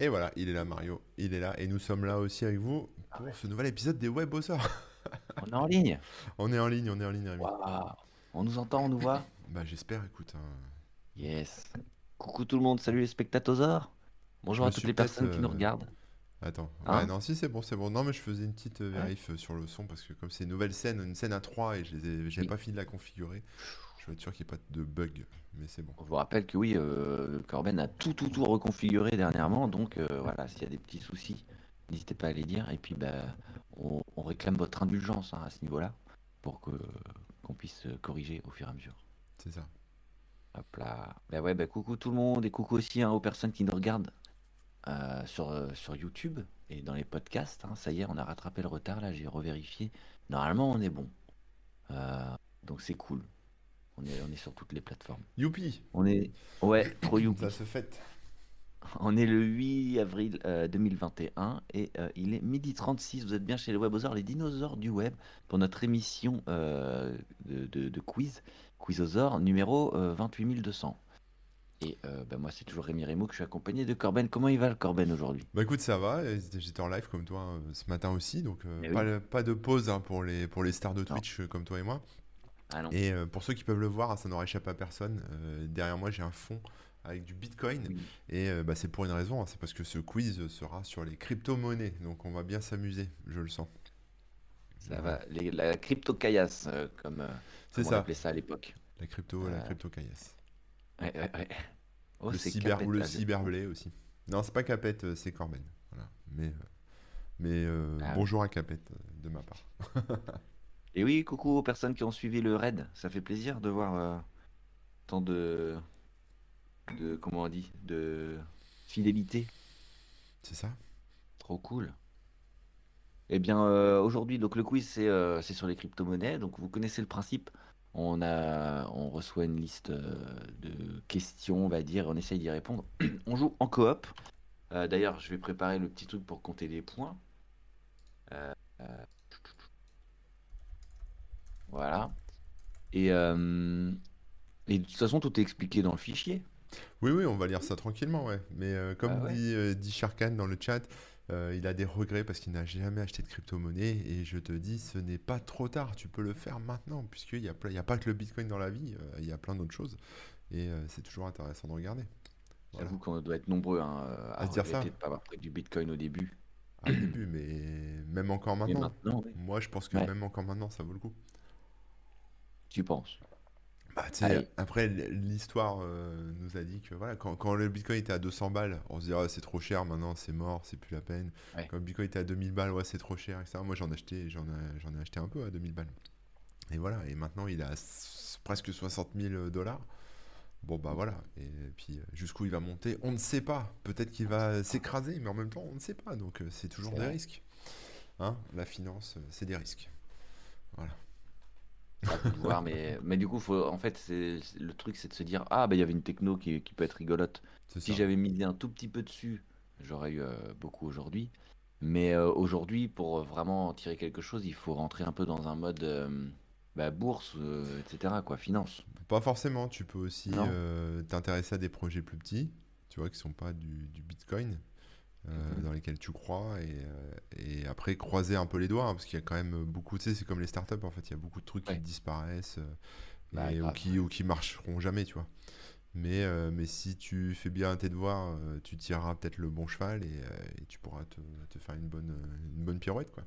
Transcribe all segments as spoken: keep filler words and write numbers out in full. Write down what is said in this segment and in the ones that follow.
Et voilà, il est là Mario, il est là et nous sommes là aussi avec vous pour ce nouvel épisode des Webosaures. On est en ligne. On est en ligne, on est en ligne Rémi. Wow. On nous entend, on nous voit. Bah j'espère, écoute. Hein. Yes. Coucou tout le monde, salut les spectatosaures. Bonjour je à toutes les personnes euh... qui nous regardent. Attends, hein ouais, non si c'est bon, c'est bon. Non mais je faisais une petite vérif ouais. sur le son parce que comme c'est une nouvelle scène, une scène à trois et je n'avais oui. pas fini de la configurer. Je veux être sûr qu'il n'y ait pas de bug, mais c'est bon. Je vous rappelle que oui, euh, Corben a tout, tout, tout reconfiguré dernièrement. Donc euh, voilà, s'il y a des petits soucis, n'hésitez pas à les dire. Et puis, bah, on, on réclame votre indulgence hein, à ce niveau-là pour que, qu'on puisse corriger au fur et à mesure. C'est ça. Hop là. Bah ouais, bah, coucou tout le monde et coucou aussi hein, aux personnes qui nous regardent euh, sur, euh, sur YouTube et dans les podcasts. Hein. Ça y est, on a rattrapé le retard. Là, j'ai revérifié. Normalement, on est bon. Euh, donc, c'est cool. On est, on est sur toutes les plateformes. Youpi. On est... Ouais, trop youpi. Ça se fête. On est le huit avril euh, deux mille vingt et un et euh, il est midi trente-six. Vous êtes bien chez les Webosaures, les dinosaures du web, pour notre émission euh, de, de, de quiz, Quizosaure numéro euh, vingt-huit mille deux cents. Et euh, bah, moi, c'est toujours Rémi Rémo que je suis accompagné de Corben. Comment il va le Corben aujourd'hui? Bah écoute, ça va. J'étais en live comme toi hein, ce matin aussi, donc euh, pas, oui. le, pas de pause hein, pour, les, pour les stars de Twitch non. comme toi et moi. Ah et euh, pour ceux qui peuvent le voir, ça n'aurait échappé à personne. Euh, derrière moi, j'ai un fond avec du Bitcoin. Oui. Et euh, bah, c'est pour une raison, hein, c'est parce que ce quiz sera sur les crypto-monnaies. Donc, on va bien s'amuser, je le sens. Ça ouais. va, les, la crypto-caillasse, euh, comme, euh, comme on ça. appelait ça à l'époque. La crypto, euh... la crypto-caillasse. Ouais, ouais, ouais. Oh, le cyber, ou le cyberblé aussi. Non, c'est pas Capette, c'est Corben. Voilà. Mais, mais euh, ah, bonjour ouais. à Capette de ma part. Et oui, coucou aux personnes qui ont suivi le raid. Ça fait plaisir de voir euh, tant de, de... Comment on dit de fidélité. C'est ça. Trop cool. Eh bien, euh, aujourd'hui, donc le quiz, c'est euh, c'est sur les crypto-monnaies. Donc, vous connaissez le principe. On, a, on reçoit une liste euh, de questions, on va dire. On essaye d'y répondre. On joue en coop. Euh, d'ailleurs, je vais préparer le petit truc pour compter les points. Euh... euh... Voilà. Et, euh... et de toute façon, tout est expliqué dans le fichier. Oui, oui, on va lire ça tranquillement, ouais. Mais euh, comme ah, ouais. dit, euh, dit Sharkan dans le chat, euh, il a des regrets parce qu'il n'a jamais acheté de crypto-monnaie. Et je te dis, ce n'est pas trop tard. Tu peux le faire maintenant, puisqu'il n'y a, ple- a pas que le Bitcoin dans la vie. Euh, il y a plein d'autres choses. Et euh, c'est toujours intéressant de regarder. Voilà. J'avoue qu'on doit être nombreux hein, à, à se dire ça. De ne pas avoir pris du Bitcoin au début. Au début, mais même encore maintenant. maintenant oui. Moi, je pense que ouais. même encore maintenant, ça vaut le coup. Tu penses? Bah, tu sais, après, l'histoire euh, nous a dit que voilà, quand, quand le Bitcoin était à deux cents balles, on se disait oh, c'est trop cher, maintenant c'est mort, c'est plus la peine. Ouais. Quand le Bitcoin était à deux mille balles, ouais, c'est trop cher, et cetera. Moi, j'en ai acheté, j'en ai, j'en ai acheté un peu à deux mille balles. Et voilà, et maintenant, il a s- presque soixante mille dollars. Bon, bah voilà, et puis jusqu'où il va monter, on ne sait pas. Peut-être qu'il va s'écraser, mais en même temps, on ne sait pas. Donc, c'est toujours c'est des vrai. risques. Hein, la finance, c'est des risques. Voilà. Voir, mais, mais du coup, faut, en fait, c'est, c'est, le truc, c'est de se dire ah, bah il y avait une techno qui, qui peut être rigolote. C'est si ça. J'avais misé un tout petit peu dessus, j'aurais eu euh, beaucoup aujourd'hui. Mais euh, aujourd'hui, pour vraiment tirer quelque chose, il faut rentrer un peu dans un mode euh, bah, bourse, euh, et cetera, quoi, finance. Pas forcément, tu peux aussi euh, t'intéresser à des projets plus petits, tu vois, qui ne sont pas du, du Bitcoin. Euh, mmh. dans lesquels tu crois et, euh, et après croiser un peu les doigts hein, parce qu'il y a quand même beaucoup, tu sais, c'est comme les startups en fait, il y a beaucoup de trucs ouais. qui disparaissent euh, bah, et, ou, qui, ou qui marcheront jamais, tu vois, mais, euh, mais si tu fais bien tes devoirs euh, tu tireras peut-être le bon cheval et, euh, et tu pourras te, te faire une bonne, une bonne pirouette quoi.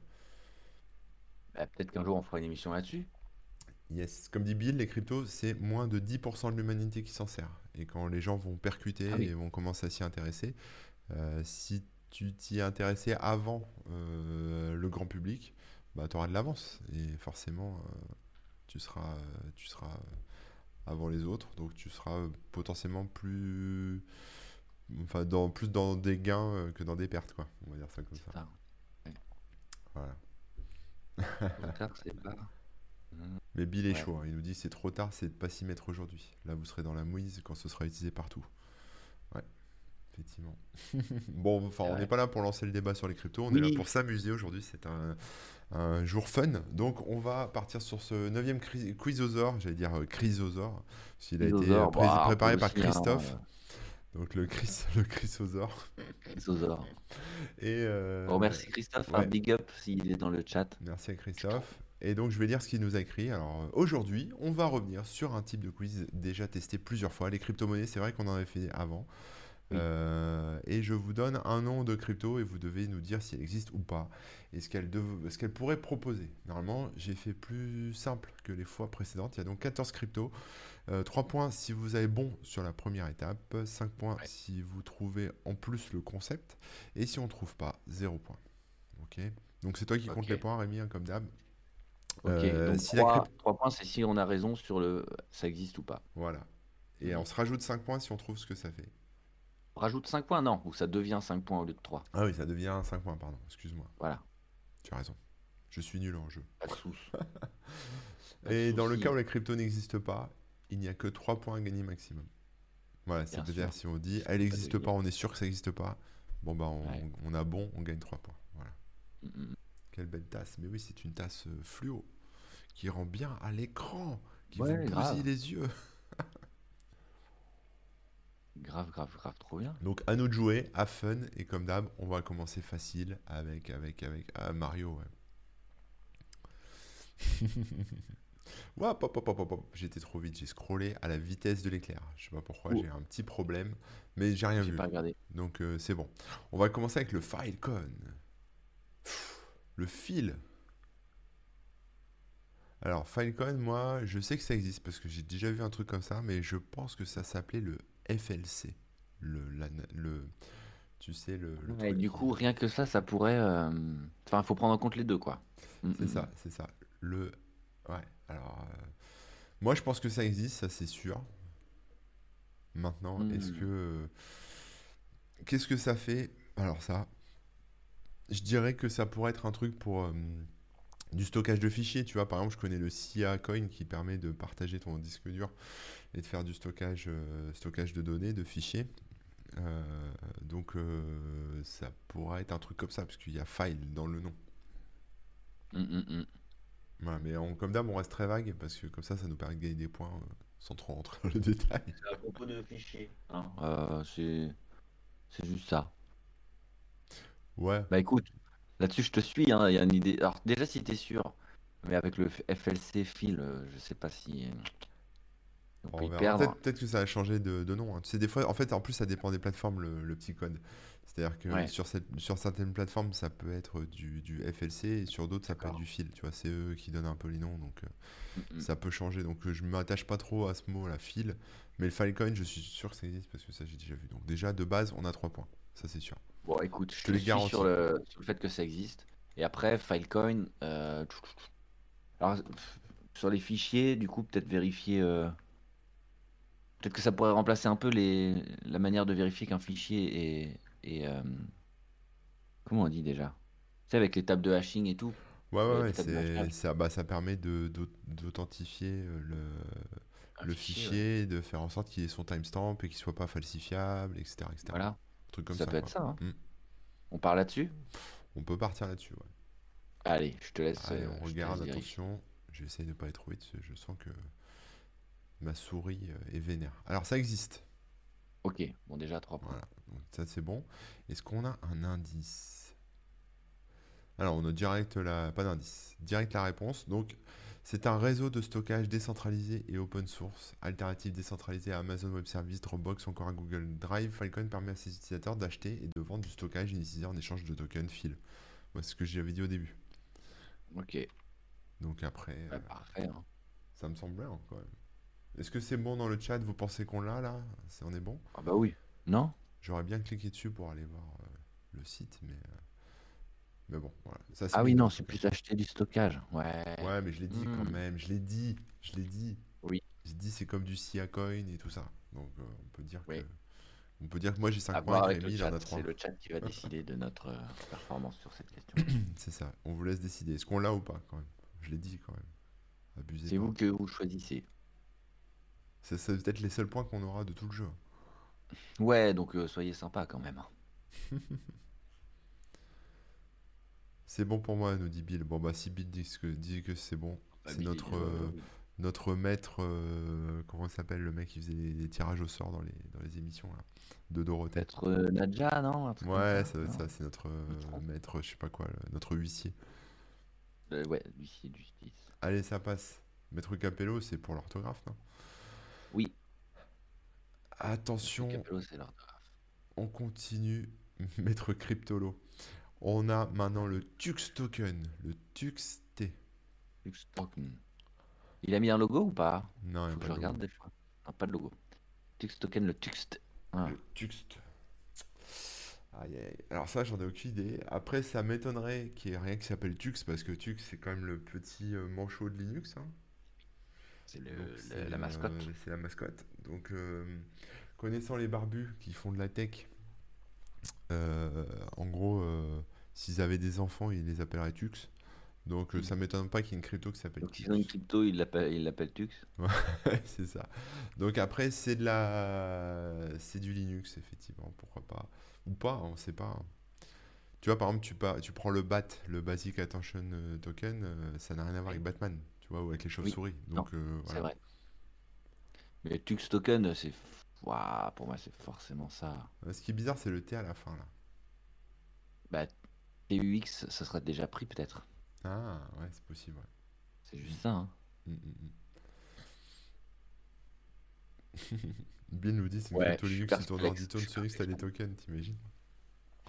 Bah, peut-être qu'un jour on fera une émission là-dessus. Yes, comme dit Bill, les cryptos c'est moins de dix pour cent de l'humanité qui s'en sert et quand les gens vont percuter ah, oui. et vont commencer à s'y intéresser. Euh, si tu t'y intéressais avant euh, le grand public, bah, tu auras de l'avance et forcément euh, tu seras, tu seras avant les autres, donc tu seras potentiellement plus, enfin, dans, plus dans des gains que dans des pertes, quoi. On va dire ça comme c'est ça. ça. Ouais. Voilà. Trop tard, c'est pas. Mais Bill ouais. est chaud, hein. Il nous dit c'est trop tard, c'est de pas s'y mettre aujourd'hui. Là, vous serez dans la mouise quand ce sera utilisé partout. Ouais. Effectivement. Bon, enfin, on n'est pas là pour lancer le débat sur les cryptos, on oui. est là pour s'amuser aujourd'hui, c'est un, un jour fun. Donc, on va partir sur ce neuvième cri- Quizosaure, j'allais dire Crisosaure, parce qu'il a été pré- préparé bah, par Christophe. Hein, Donc le Chris, le Quizosaure. Quizosaure. Et euh... on remercie Christophe, ouais. Un big up s'il est dans le chat. Merci à Christophe. Et donc je vais lire ce qu'il nous a écrit. Alors aujourd'hui, on va revenir sur un type de quiz déjà testé plusieurs fois. Les crypto-monnaies, c'est vrai qu'on en avait fait avant. Oui. Euh, et je vous donne un nom de crypto et vous devez nous dire si elle existe ou pas et ce qu'elle dev... ce qu'elle pourrait proposer. Normalement, j'ai fait plus simple que les fois précédentes. Il y a donc quatorze cryptos. Euh, trois points si vous avez bon sur la première étape, cinq points ouais. si vous trouvez en plus le concept, et si on ne trouve pas, zéro point. Okay. Donc c'est toi qui okay. compte les points, Rémi, hein, comme d'hab. Okay. Euh, si trois, crypt... trois points, c'est si on a raison sur le ça existe ou pas. Voilà. Et on se rajoute cinq points si on trouve ce que ça fait. On rajoute cinq points, non, ou ça devient cinq points au lieu de trois. Ah oui, ça devient cinq points, pardon, excuse-moi. Voilà. Tu as raison. Je suis nul en jeu. Pas de souce. Et de dans soucis. Le cas où la crypto n'existe pas, il n'y a que trois points à gagner maximum. Voilà, c'est-à-dire si on dit elle n'existe pas, on est sûr que ça n'existe pas, bon bah on, ouais. on a bon, on gagne trois points. Voilà. Mm-hmm. Quelle belle tasse. Mais oui, c'est une tasse fluo qui rend bien à l'écran, qui ouais, vous bousille les yeux. Grave, grave, grave, trop bien. Donc à nous de jouer, à fun, et comme d'hab, on va commencer facile avec, avec, avec euh, Mario. Ouais. Wow, pop, pop, pop, pop. J'étais trop vite, j'ai scrollé à la vitesse de l'éclair. Je sais pas pourquoi, oh. j'ai un petit problème, mais j'ai rien vu. J'ai pas regardé. Donc euh, c'est bon. On va commencer avec le Filecoin. Le fil. Alors Filecoin, moi, je sais que ça existe parce que j'ai déjà vu un truc comme ça, mais je pense que ça s'appelait le F L C. Le, la, le, tu sais le. le ouais, du coup, rien que ça, ça pourrait. Euh... Enfin, il faut prendre en compte les deux, quoi. C'est mm-hmm. ça, c'est ça. Le. Ouais. Alors, euh, moi je pense que ça existe, ça c'est sûr. Maintenant, mmh. est-ce que. Euh, Qu'est-ce que ça fait ? Alors, ça, je dirais que ça pourrait être un truc pour euh, du stockage de fichiers. Tu vois, par exemple, je connais le S I A Coin qui permet de partager ton disque dur et de faire du stockage, euh, stockage de données, de fichiers. Euh, donc, euh, ça pourrait être un truc comme ça, parce qu'il y a file dans le nom. Mmh, mmh. Ouais, mais on, comme d'hab, on reste très vague parce que comme ça, ça nous permet de gagner des points euh, sans trop rentrer dans le détail. C'est à propos de fichiers. Hein. Euh, c'est juste ça. Ouais. Bah écoute, là-dessus, je te suis. Hein. Il y a une idée. Alors, déjà, si t'es sûr, mais avec le F L C fil, euh, je sais pas si. On peut y perdre. Peut-être, peut-être que ça a changé de, de nom. Hein. Tu sais, des fois, en fait, en plus, ça dépend des plateformes, le, le petit code. C'est-à-dire que ouais. sur, cette, sur certaines plateformes, ça peut être du, du F L C et sur d'autres, ça peut être du fil. Tu vois, c'est eux qui donnent un peu les noms, donc mm-hmm. ça peut changer. Donc, je ne m'attache pas trop à ce mot-là, fil. Mais le Filecoin, je suis sûr que ça existe parce que ça, j'ai déjà vu. Donc, déjà, de base, on a trois points. Ça, c'est sûr. Bon, écoute, je, je te les garantis sur le, sur le fait que ça existe. Et après, Filecoin, euh... alors sur les fichiers, du coup, peut-être vérifier. Euh... Peut-être que ça pourrait remplacer un peu les... la manière de vérifier qu'un fichier est. Et euh, comment on dit déjà? C'est avec les tables de hashing et tout. Ouais, ouais, ouais c'est, ça, bah, ça permet de, de, d'authentifier le, le fichier, fichier ouais. de faire en sorte qu'il ait son timestamp et qu'il soit pas falsifiable, et cetera et cetera. Voilà. Un truc comme ça, ça peut quoi. Être ça. Hein. Mmh. On part là-dessus? On peut partir là-dessus, ouais. Allez, je te laisse. Allez, on regarde, laisse attention. J'essaie de ne pas être trop vite, je sens que ma souris est vénère. Alors, ça existe. Ok, bon, déjà trois points. Voilà. Donc ça c'est bon. Est-ce qu'on a un indice? Alors on a direct la... Pas d'indice. Direct la réponse. Donc c'est un réseau de stockage décentralisé et open source. Alternative décentralisée à Amazon Web Services, Dropbox, encore à Google Drive. Filecoin permet à ses utilisateurs d'acheter et de vendre du stockage initialisé en échange de tokens fil. Voilà ce que j'avais dit au début. Ok. Donc après... Ouais, parfait, hein. Ça me semble bien quand même. Est-ce que c'est bon dans le chat? Vous pensez qu'on l'a là? C'est, on est bon? Ah bah oui. Non? J'aurais bien cliqué dessus pour aller voir euh, le site, mais, euh, mais bon, voilà. Ça, c'est ah oui, non, c'est plus acheter du stockage. Ouais, ouais mais je l'ai dit mmh. quand même, je l'ai dit, je l'ai dit. Oui. J'ai dit c'est comme du S I A Coin et tout ça. Donc euh, on peut dire oui. que on peut dire que moi j'ai cinq points et Rémi il en a trois. C'est le chat qui va décider de notre euh, performance sur cette question. C'est ça, on vous laisse décider. Est-ce qu'on l'a ou pas quand même? Je l'ai dit quand même. Abusez. C'est vous que vous choisissez. Ça, ça peut-être les seuls points qu'on aura de tout le jeu. Ouais, donc euh, soyez sympa quand même. C'est bon pour moi, nous dit Bill. Bon bah si Bill dit que, dit que c'est bon, bah, c'est Bill, notre euh, notre maître, euh, comment s'appelle le mec qui faisait les, les tirages au sort dans les, dans les émissions là, de Dorothée. Maître euh, Nadja, non? Un truc ouais, ça, ça, ça c'est notre euh, maître, je sais pas quoi, le, notre huissier. Euh, ouais, huissier de justice. Allez, ça passe. Maître Capello, c'est pour l'orthographe, non? Oui. Attention. Maître Capello, c'est l'orthographe. On continue, maître Cryptolo. On a maintenant le Tux Token, le Tux T. Tux Token. Il a mis un logo ou pas? Non, il n'y a pas de logo. Faut que je regarde des fois. Non, pas de logo. Tux Token, le Tuxt. Ah. Le Tuxt. Aïe, aïe. Alors ça, j'en ai aucune idée. Après, ça m'étonnerait qu'il n'y ait rien qui s'appelle Tux, parce que Tux, c'est quand même le petit manchot de Linux. Hein. C'est, le, Donc, c'est le, la mascotte. Euh, c'est la mascotte. Donc, euh, connaissant les barbus qui font de la tech, euh, en gros, euh, s'ils avaient des enfants, ils les appelleraient Tux. Donc mmh. ça m'étonne pas qu'il y ait une crypto qui s'appelle Donc, Tux. Donc ils ont une crypto, ils l'appellent, ils l'appellent Tux. Ouais, c'est ça. Donc après c'est de la, c'est du Linux effectivement, pourquoi pas ou pas, on sait pas. Tu vois par exemple tu, tu prends le B A T, le Basic Attention Token, ça n'a rien à voir avec Batman, tu vois, ou avec les chauves-souris. Oui. Donc non, euh, voilà. C'est vrai. Mais Tux Token, c'est, waouh, pour moi c'est forcément ça. Ce qui est bizarre c'est le T à la fin là. Bah T U X, ça sera déjà pris peut-être. Ah ouais, c'est possible. Ouais. C'est juste ça. Hein. Mmh, mmh. Bill nous dit c'est une ouais, crypto Linux sur ton ordi Linux, t'as des tokens, t'imagines?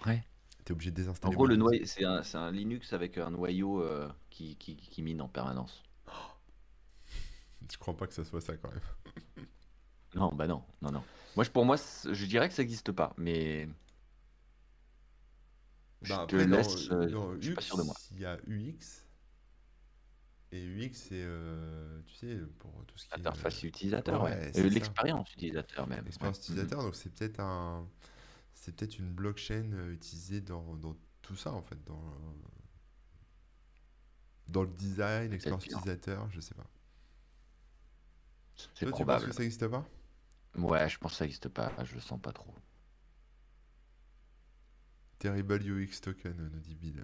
Ouais. T'es obligé de désinstaller. En gros, le noyau, c'est un, c'est un Linux avec un noyau euh, qui, qui, qui mine en permanence. Oh, je crois pas que ça soit ça quand même. Non, bah non, non, non. Moi, je, pour moi, je dirais que ça n'existe pas, mais. Je bah après, te dans, laisse, euh, dans je suis U X, pas sûr de moi. Il y a U X, et U X c'est, euh, tu sais, pour tout ce qui interface est... Interface utilisateur, ouais. ouais. Et l'expérience ça. utilisateur même. L'expérience ouais. utilisateur, mmh. donc c'est peut-être un, c'est peut-être une blockchain utilisée dans, dans tout ça en fait, dans, dans le design, l'expérience utilisateur, je sais pas. C'est Toi, probable. Tu penses que ça n'existe pas? Ouais, je pense que ça n'existe pas, je le sens pas trop. Terrible U X token, nous dit Bill.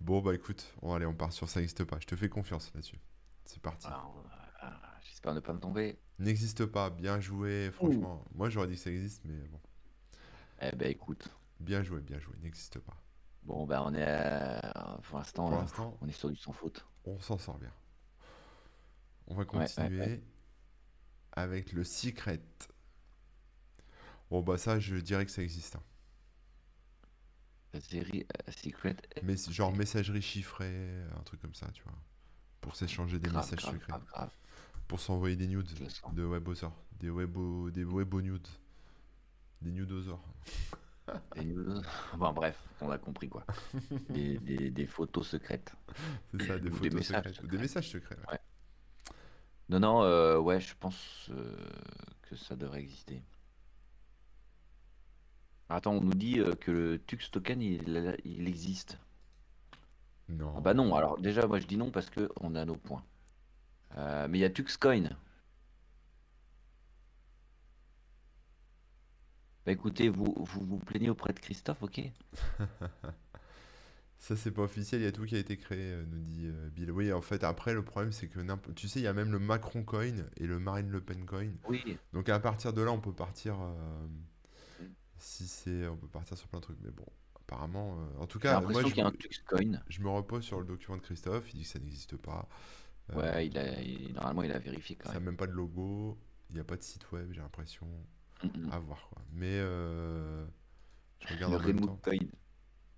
Bon, bah écoute, on, allez, on part sur ça n'existe pas. Je te fais confiance là-dessus. C'est parti. Alors, euh, j'espère ne pas me tomber. N'existe pas, bien joué, franchement. Ouh. Moi, j'aurais dit que ça existe, mais bon. Eh ben écoute. Bien joué, bien joué, n'existe pas. Bon, bah on est. Euh, pour l'instant, pour l'instant on est sur du sans faute. On s'en sort bien. On va continuer ouais, ouais, ouais. avec le secret. Bon, bah ça, je dirais que ça existe. Hein. Secret. Mais genre messagerie chiffrée, un truc comme ça, tu vois, pour s'échanger des grave, messages grave, secrets, grave, grave. Pour s'envoyer des nudes de Webosaures, des webo, des webo nudes, des nudosaures. Des nudes. Bon bref, on a compris quoi. Des, des, des photos secrètes. C'est ça, des ou photos des secrètes, secrets. Ou des messages secrets. Ouais. Ouais. Non non, euh, ouais, je pense euh, que ça devrait exister. Attends, on nous dit que le Tux Token, il, il existe. Non. Ah bah non, alors déjà, moi je dis non parce qu'on a nos points. Euh, mais il y a TuxCoin. Bah écoutez, vous, vous vous plaignez auprès de Christophe, ok. Ça, c'est pas officiel, il y a tout qui a été créé, nous dit Bill. Oui, en fait, après, le problème, c'est que n'importe... tu sais, il y a même le Macron Coin et le Marine Le Pen Coin. Oui. Donc à partir de là, on peut partir... Euh... Si c'est, on peut partir sur plein de trucs, mais bon, apparemment, euh, en tout cas, moi, je, qu'il y a un Tuxcoin. Je me repose sur le document de Christophe. Il dit que ça n'existe pas. Euh, ouais, il a, il, normalement, il a vérifié quand même. Ça n'a même pas de logo. Il n'y a pas de site web, j'ai l'impression. Mm-mm. À voir quoi. Mais euh, je regarde le en même temps. Coin.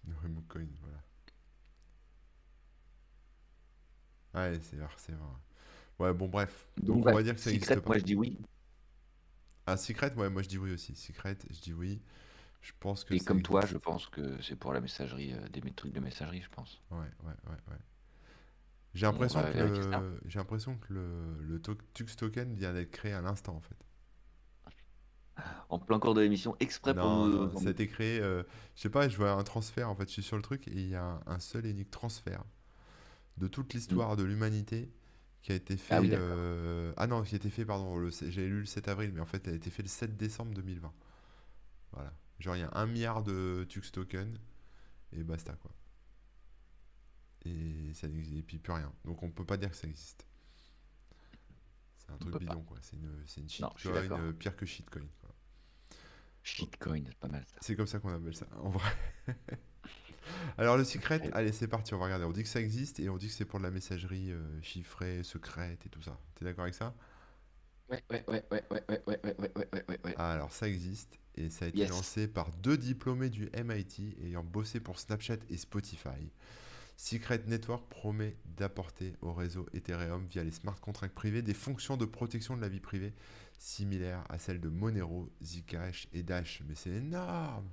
Le Remove Coin, voilà. Ouais, c'est vrai, c'est vrai. Ouais, bon, bref. Donc, donc on ouais, va dire que ça n'existe pas. Moi, je dis oui. Ah, Secret, ouais, moi je dis oui aussi. Secret, je dis oui. Je pense que. Et comme existe. Toi, je pense que c'est pour la messagerie, euh, des trucs de messagerie, je pense. Ouais, ouais, ouais, ouais. J'ai l'impression que, le... J'ai l'impression que le, le to- Tux Token vient d'être créé à l'instant, en fait. En plein cours de l'émission, exprès non, pour nous. Non, ça a été créé. Euh, je sais pas, je vois un transfert, en fait, je suis sur le truc et il y a un, un seul et unique transfert de toute l'histoire mmh. de l'humanité. Qui a été fait ah, oui, euh... ah non qui a été fait pardon le... j'ai lu le sept avril mais en fait elle a été fait le sept décembre deux mille vingt, voilà, genre il y a un milliard de Tux Token et basta quoi, et ça n'existe et puis plus rien, donc on peut pas dire que ça existe. C'est un truc bidon, quoi. C'est une, une shitcoin, pire que shitcoin, quoi. Shitcoin, c'est pas mal ça. C'est comme ça qu'on appelle ça, en vrai. Alors le secret, allez c'est parti, on va regarder. On dit que ça existe et on dit que c'est pour de la messagerie euh, chiffrée, secrète et tout ça. T'es d'accord avec ça? Ouais, ouais, ouais, ouais, ouais, ouais, ouais, ouais, ouais, ouais, ouais, ouais. Ah, alors ça existe et ça a été yes. lancé par deux diplômés du M I T ayant bossé pour Snapchat et Spotify. Secret Network promet d'apporter au réseau Ethereum via les smart contracts privés des fonctions de protection de la vie privée similaires à celles de Monero, Zcash et Dash. Mais c'est énorme!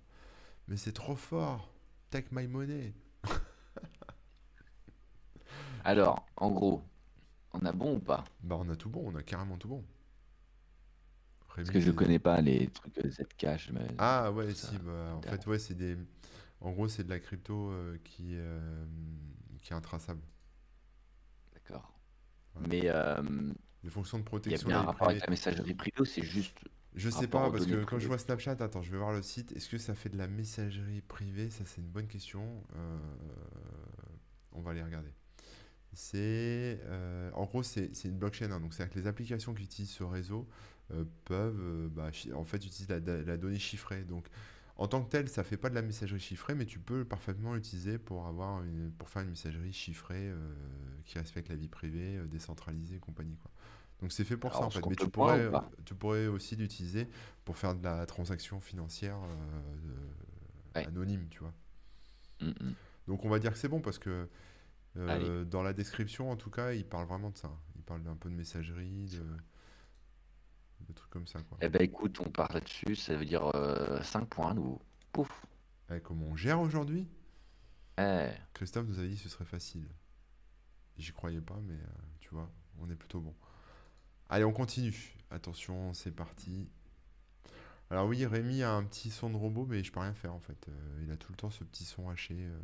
Mais c'est trop fort! Take my money. Alors, en gros, on a bon ou pas? Bah, on a tout bon, on a carrément tout bon. Rémi, Parce que je connais pas les trucs de Zcash. Mais... Ah ouais, ça, si, bah, en fait, ouais, c'est des. En gros, c'est de la crypto euh, qui, euh, qui est intraçable. D'accord. Voilà. Mais. Euh, les fonctions de protection. Il y a bien un rapport avec la messagerie privée ou c'est juste. Je sais pas, parce que quand privées. je vois Snapchat, attends, je vais voir le site. Est-ce que ça fait de la messagerie privée? Ça, c'est une bonne question. Euh, on va aller regarder. C'est, euh, en gros, c'est une blockchain. Hein, donc, c'est-à-dire que les applications qui utilisent ce réseau euh, peuvent, euh, bah, en fait, utiliser la, la donnée chiffrée. Donc, en tant que tel, ça fait pas de la messagerie chiffrée, mais tu peux parfaitement l'utiliser pour avoir, une, pour faire une messagerie chiffrée euh, qui respecte la vie privée, euh, décentralisée, compagnie, quoi. Donc c'est fait pour Alors ça en fait, mais tu pourrais, tu pourrais aussi l'utiliser pour faire de la transaction financière euh, de... ouais. anonyme, tu vois. Mm -mm. Donc on va dire que c'est bon parce que euh, dans la description en tout cas, il parle vraiment de ça. Il parle un peu de messagerie, de, de trucs comme ça, quoi. Eh ben écoute, on part là-dessus, ça veut dire euh, cinq points nous. Pouf. Eh, comment on gère aujourd'hui eh. Christophe nous avait dit que ce serait facile. J'y croyais pas, mais euh, tu vois, on est plutôt bon. Allez, on continue. Attention, c'est parti. Alors oui, Rémi a un petit son de robot, mais je peux rien faire en fait. Euh, il a tout le temps ce petit son haché. Euh,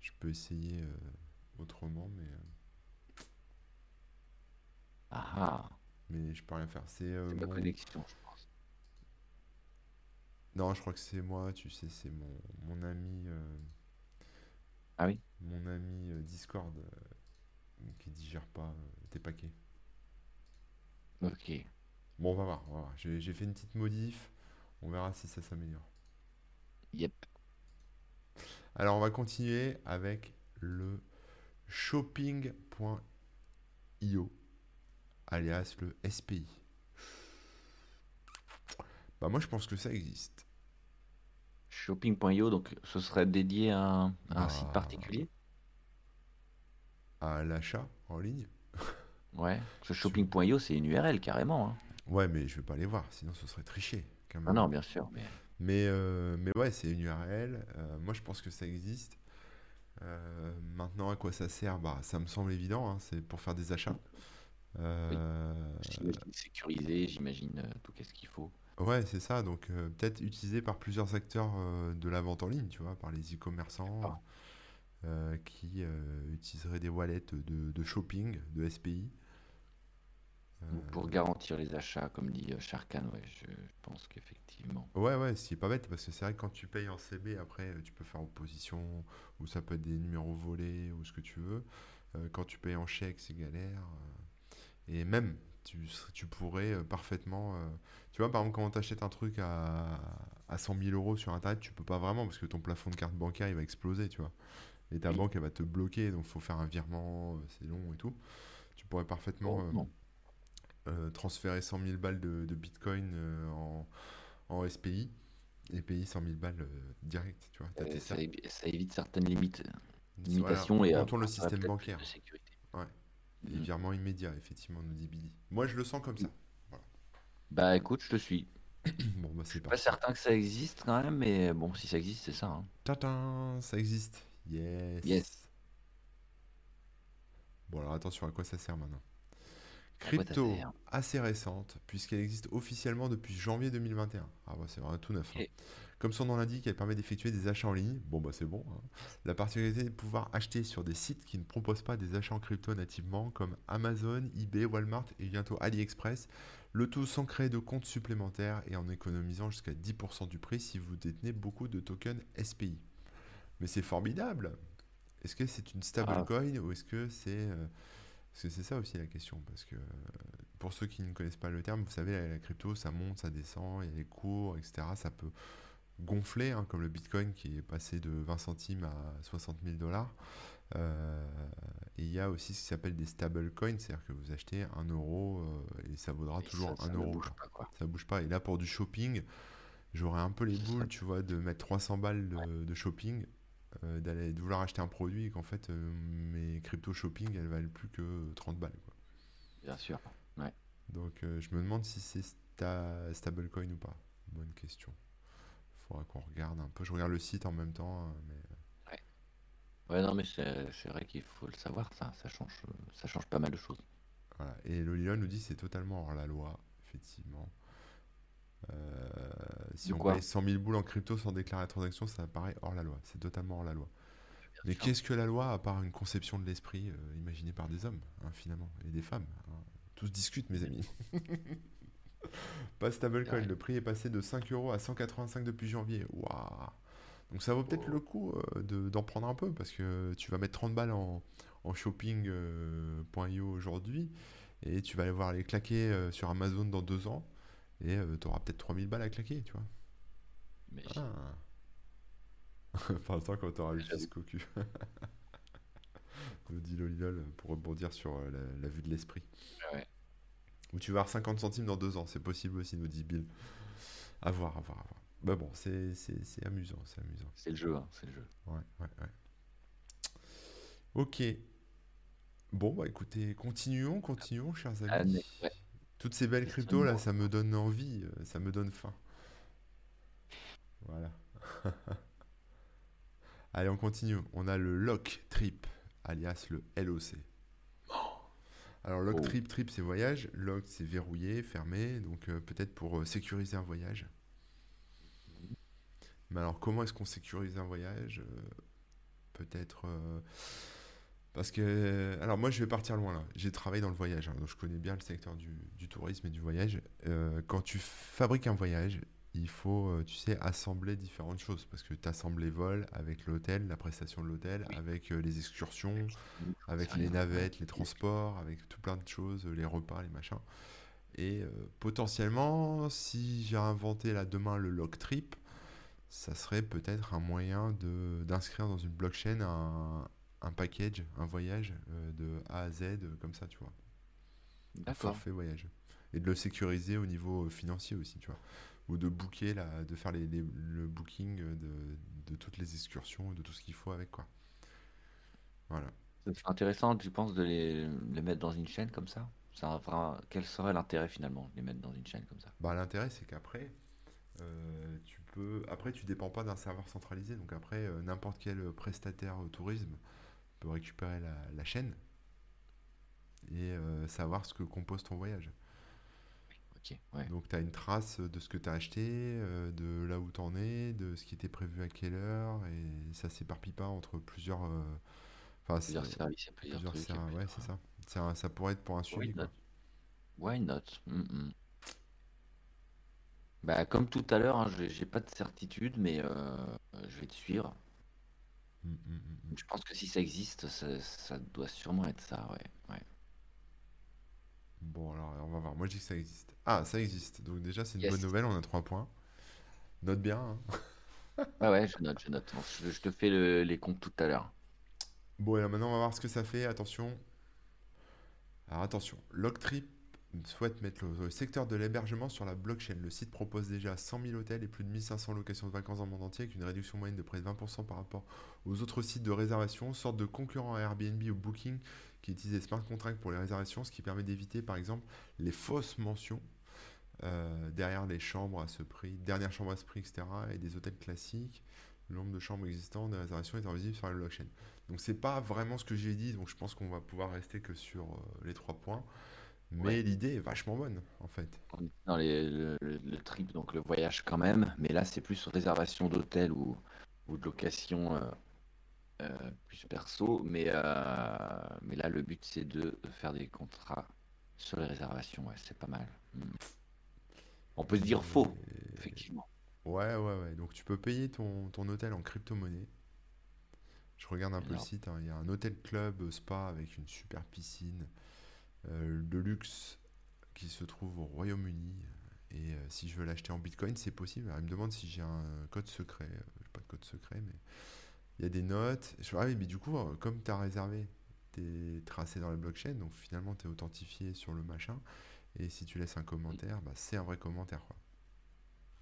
je peux essayer euh, autrement, mais... Ah ah. Mais je peux rien faire. C'est euh, ma mon... connexion, je pense. Non, je crois que c'est moi, tu sais, c'est mon, mon ami... Euh... Ah oui. Mon ami euh, Discord euh, qui digère pas euh, tes paquets. Ok. Bon, on va voir. voir. J'ai fait une petite modif. On verra si ça s'améliore. Yep. Alors, on va continuer avec le Shopping point i o, alias le S P I. Bah, moi, je pense que ça existe. Shopping point i o, donc ce serait dédié à un, à un à... site particulier? À l'achat en ligne. Ouais, ce shopping point i o c'est une U R L carrément. Hein. Ouais, mais je vais pas les voir, sinon ce serait triché quand même. Ah non, bien sûr. Mais, mais, euh, mais ouais, c'est une U R L. Euh, moi je pense que ça existe. Euh, maintenant à quoi ça sert? Bah, ça me semble évident, hein, c'est pour faire des achats. Euh, oui. Sécurisé, j'imagine euh, tout qu'est-ce qu'il faut. Ouais, c'est ça. Donc euh, peut-être utilisé par plusieurs acteurs euh, de la vente en ligne, tu vois, par les e-commerçants. Ah. Euh, qui euh, utiliseraient des wallets de, de shopping, de S P I. Euh, pour garantir les achats, comme dit Sharkan, ouais, je pense qu'effectivement. Ouais, ouais, ce qui est pas bête, parce que c'est vrai que quand tu payes en C B, après, tu peux faire opposition, ou ça peut être des numéros volés, ou ce que tu veux. Euh, quand tu payes en chèque, c'est galère. Et même, tu, tu pourrais parfaitement... Euh, tu vois, par exemple, quand tu achètes un truc à, à cent mille euros sur Internet, tu peux pas vraiment, parce que ton plafond de carte bancaire, il va exploser, tu vois. Et ta banque, elle va te bloquer, donc il faut faire un virement, c'est long et tout. Tu pourrais parfaitement oh, euh, euh, transférer cent mille balles de, de Bitcoin euh, en, en S P I et payer cent mille balles euh, direct. Tu vois, t'as euh, tes ça, évi ça évite certaines limites, limitations. Voilà, on contourne le système bancaire. De sécurité. Ouais. Mmh. Les virements immédiats, effectivement, nous dit Billy. Moi, je le sens comme ça. Voilà. Bah écoute, je te suis. Bon, bah, je suis pas certain que ça existe quand même, mais bon, si ça existe, c'est ça. Hein. Tintin, ça existe. Yes. yes. Bon, alors attention à quoi ça sert maintenant. Crypto assez récente, puisqu'elle existe officiellement depuis janvier deux mille vingt et un. Ah bah c'est vraiment tout neuf. Hein. Comme son nom l'indique, elle permet d'effectuer des achats en ligne. Bon bah c'est bon. Hein. La particularité est de pouvoir acheter sur des sites qui ne proposent pas des achats en crypto nativement, comme Amazon, eBay, Walmart et bientôt AliExpress. Le tout sans créer de compte supplémentaire et en économisant jusqu'à dix pour cent du prix si vous détenez beaucoup de tokens S P I. Mais c'est formidable. Est-ce que c'est une stablecoin ah. ou est-ce que c'est euh, est-ce que c'est ça aussi la question? Parce que euh, Pour ceux qui ne connaissent pas le terme, vous savez, la, la crypto, ça monte, ça descend, il y a les cours, et cetera. Ça peut gonfler, hein, comme le Bitcoin qui est passé de vingt centimes à soixante mille dollars. Euh, et il y a aussi ce qui s'appelle des stablecoins, c'est-à-dire que vous achetez un euro euh, et ça vaudra et toujours ça, ça un euro. Bouge pas, quoi. Ça ne bouge pas. Et là, pour du shopping, j'aurais un peu les boules, tu vois, de mettre trois cents balles de, ouais. de shopping, euh, d'aller, de vouloir acheter un produit et qu'en fait, euh, mes crypto shopping, elles valent plus que trente balles. Quoi. Bien sûr, ouais. Donc, euh, je me demande si c'est sta- stablecoin ou pas. Bonne question. Faudra qu'on regarde un peu. Je regarde le site en même temps, mais... Ouais. Ouais, non, mais c'est, c'est vrai qu'il faut le savoir, ça. Ça change, ça change pas mal de choses. Voilà. Et Lolilon nous dit que c'est totalement hors la loi, effectivement. Euh, si on paye cent mille boules en crypto sans déclarer la transaction, ça paraît hors la loi. C'est totalement hors la loi. Bien mais sûr. Qu'est-ce que la loi, à part une conception de l'esprit euh, imaginée par des hommes, hein, finalement, et des femmes, hein. Tous discutent, mes amis. Pas stablecoin, le prix est passé de cinq euros à cent quatre-vingt-cinq depuis janvier. Waouh. Donc ça vaut peut-être oh. le coup euh, de, d'en prendre un peu, parce que tu vas mettre trente balles en, en shopping point i o euh, aujourd'hui, et tu vas aller voir les claquer euh, sur Amazon dans deux ans. Et euh, t'auras peut-être trois mille balles à claquer, tu vois. Mais... Ah. Par le temps, quand t'auras le fils cocu. Nous dit Lolilol pour rebondir sur la, la vue de l'esprit. Ouais. Ou tu vas avoir cinquante centimes dans deux ans, c'est possible aussi, nous dit Bill. À voir, à voir, à voir. Bah bon, c'est, c'est, c'est amusant, c'est amusant. C'est le jeu, hein, c'est le jeu. Ouais, ouais, ouais. Ok. Bon, bah écoutez, continuons, continuons, chers amis. Allez, ouais. Toutes ces belles cryptos là, ça me donne envie, ça me donne faim. Voilà. Allez, on continue. On a le Lock Trip, alias le L O C. Alors Lock oh. Trip, Trip c'est voyage, Lock c'est verrouillé, fermé, donc euh, peut-être pour euh, sécuriser un voyage. Mais alors comment est-ce qu'on sécurise un voyage euh, Peut-être... Euh... Parce que, alors moi je vais partir loin là, j'ai travaillé dans le voyage, hein, donc je connais bien le secteur du, du tourisme et du voyage. Euh, quand tu fabriques un voyage, il faut, tu sais, assembler différentes choses, parce que tu assembles les vols avec l'hôtel, la prestation de l'hôtel, oui. avec euh, les excursions, avec les navettes, les transports, avec tout plein de choses, les repas, les machins. Et euh, potentiellement, si j'ai inventé là demain le Lock Trip, ça serait peut-être un moyen de, d'inscrire dans une blockchain un... un package, un voyage euh, de A à Z, euh, comme ça, tu vois. D'accord. Un forfait voyage. Et de le sécuriser au niveau financier aussi, tu vois. Ou de booker, la, de faire les, les, le booking de, de toutes les excursions, de tout ce qu'il faut avec, quoi. Voilà. C'est intéressant, tu penses, de les, les mettre dans une chaîne comme ça, ça enfin, quel serait l'intérêt, finalement, de les mettre dans une chaîne comme ça? Bah, l'intérêt, c'est qu'après... Euh, tu peux... Après, tu dépends pas d'un serveur centralisé, donc après, euh, n'importe quel prestataire au tourisme peut récupérer la, la chaîne et euh, savoir ce que compose ton voyage. Okay, ouais. Donc, tu as une trace de ce que tu as acheté, euh, de là où tu en es, de ce qui était prévu à quelle heure, et ça s'éparpille pas entre plusieurs... Euh... Enfin, plusieurs c'est... services et plusieurs, plusieurs trucs. Ser... Et ouais, c'est ça. C'est un... Ça pourrait être pour un suivi. Why not, Why not Mm-mm. Bah, comme tout à l'heure, hein, j'ai, j'ai pas de certitude, mais euh, je vais te suivre. Mmh, mmh, mmh. Je pense que si ça existe, ça, ça doit sûrement être ça, ouais. ouais. Bon, alors on va voir. Moi, je dis que ça existe. Ah, ça existe. Donc déjà, c'est une yes. bonne nouvelle. On a trois points. Note bien. Hein. ah ouais, je note, je note. Je, je te fais le, les comptes tout à l'heure. Bon, alors maintenant, on va voir ce que ça fait. Attention. Alors attention. Lock Trip souhaite mettre le, le secteur de l'hébergement sur la blockchain. Le site propose déjà cent mille hôtels et plus de mille cinq cents locations de vacances dans le monde entier, avec une réduction moyenne de près de vingt pour cent par rapport aux autres sites de réservation, sorte de concurrent à Airbnb ou Booking qui utilisent des smart contracts pour les réservations, ce qui permet d'éviter par exemple les fausses mentions euh, derrière les chambres à ce prix, dernière chambre à ce prix, et cetera, et des hôtels classiques. Le nombre de chambres existantes, des réservations est invisible sur la blockchain. Donc c'est pas vraiment ce que j'ai dit, donc je pense qu'on va pouvoir rester que sur euh, les trois points. Mais ouais. l'idée est vachement bonne, en fait. Dans les, le, le trip, donc le voyage quand même, mais là, c'est plus réservation d'hôtel ou, ou de location euh, euh, plus perso. Mais, euh, mais là, le but, c'est de faire des contrats sur les réservations. Ouais, c'est pas mal. Hmm. On peut se dire faux, Et... effectivement. Ouais, ouais, ouais. Donc, tu peux payer ton, ton hôtel en crypto-monnaie. Je regarde un Alors... peu le site. Hein. Il y a un hôtel club spa avec une super piscine. Euh, de luxe qui se trouve au Royaume-Uni. Et euh, si je veux l'acheter en Bitcoin, c'est possible. Alors, il me demande si j'ai un code secret. Euh, je n'ai pas de code secret, mais il y a des notes. Je... Ah oui, mais du coup, comme tu as réservé tes tracés dans la blockchain, donc finalement, tu es authentifié sur le machin. Et si tu laisses un commentaire, bah, c'est un vrai commentaire, quoi.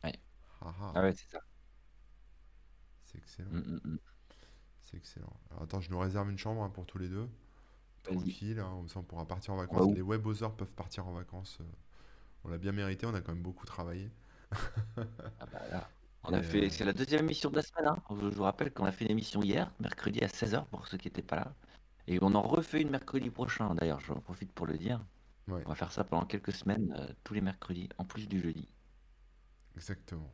Ouais. Ah, ah, ah ouais, c'est ça. C'est excellent. Mm, mm, mm. C'est excellent. Alors, attends, je nous réserve une chambre hein, pour tous les deux. Tranquille, hein, on pourra partir en vacances. Oh. Les Webosaures peuvent partir en vacances. On l'a bien mérité, on a quand même beaucoup travaillé. Ah bah là, on a euh... fait, c'est la deuxième émission de la semaine. Hein. Je vous rappelle qu'on a fait une émission hier, mercredi à seize heures pour ceux qui n'étaient pas là. Et on en refait une mercredi prochain, d'ailleurs, j'en profite pour le dire. Ouais. On va faire ça pendant quelques semaines, euh, tous les mercredis, en plus du jeudi. Exactement.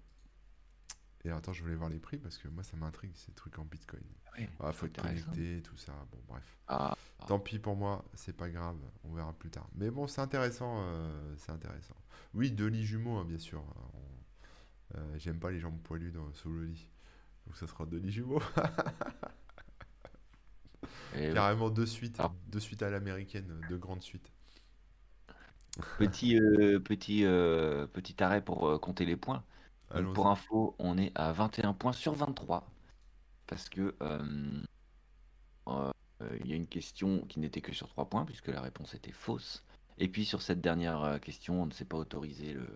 Et attends, je voulais voir les prix parce que moi, ça m'intrigue, ces trucs en Bitcoin. Oui, ah, faut être connecté, tout ça. Bon, bref. Ah, ah. Tant pis pour moi, c'est pas grave. On verra plus tard. Mais bon, c'est intéressant. Euh, c'est intéressant. Oui, deux lits jumeaux, hein, bien sûr. On... Euh, j'aime pas les jambes poilues dans, sous le lit. Donc, ça sera deux lits jumeaux. Carrément deux suites. Ah. Deux suites à l'américaine. Deux grandes suites. Petit, euh, petit, euh, petit arrêt pour euh, compter les points. Donc pour info, on est à vingt et un points sur vingt-trois parce que il euh, euh, y a une question qui n'était que sur trois points puisque la réponse était fausse. Et puis sur cette dernière question, on ne s'est pas autorisé le,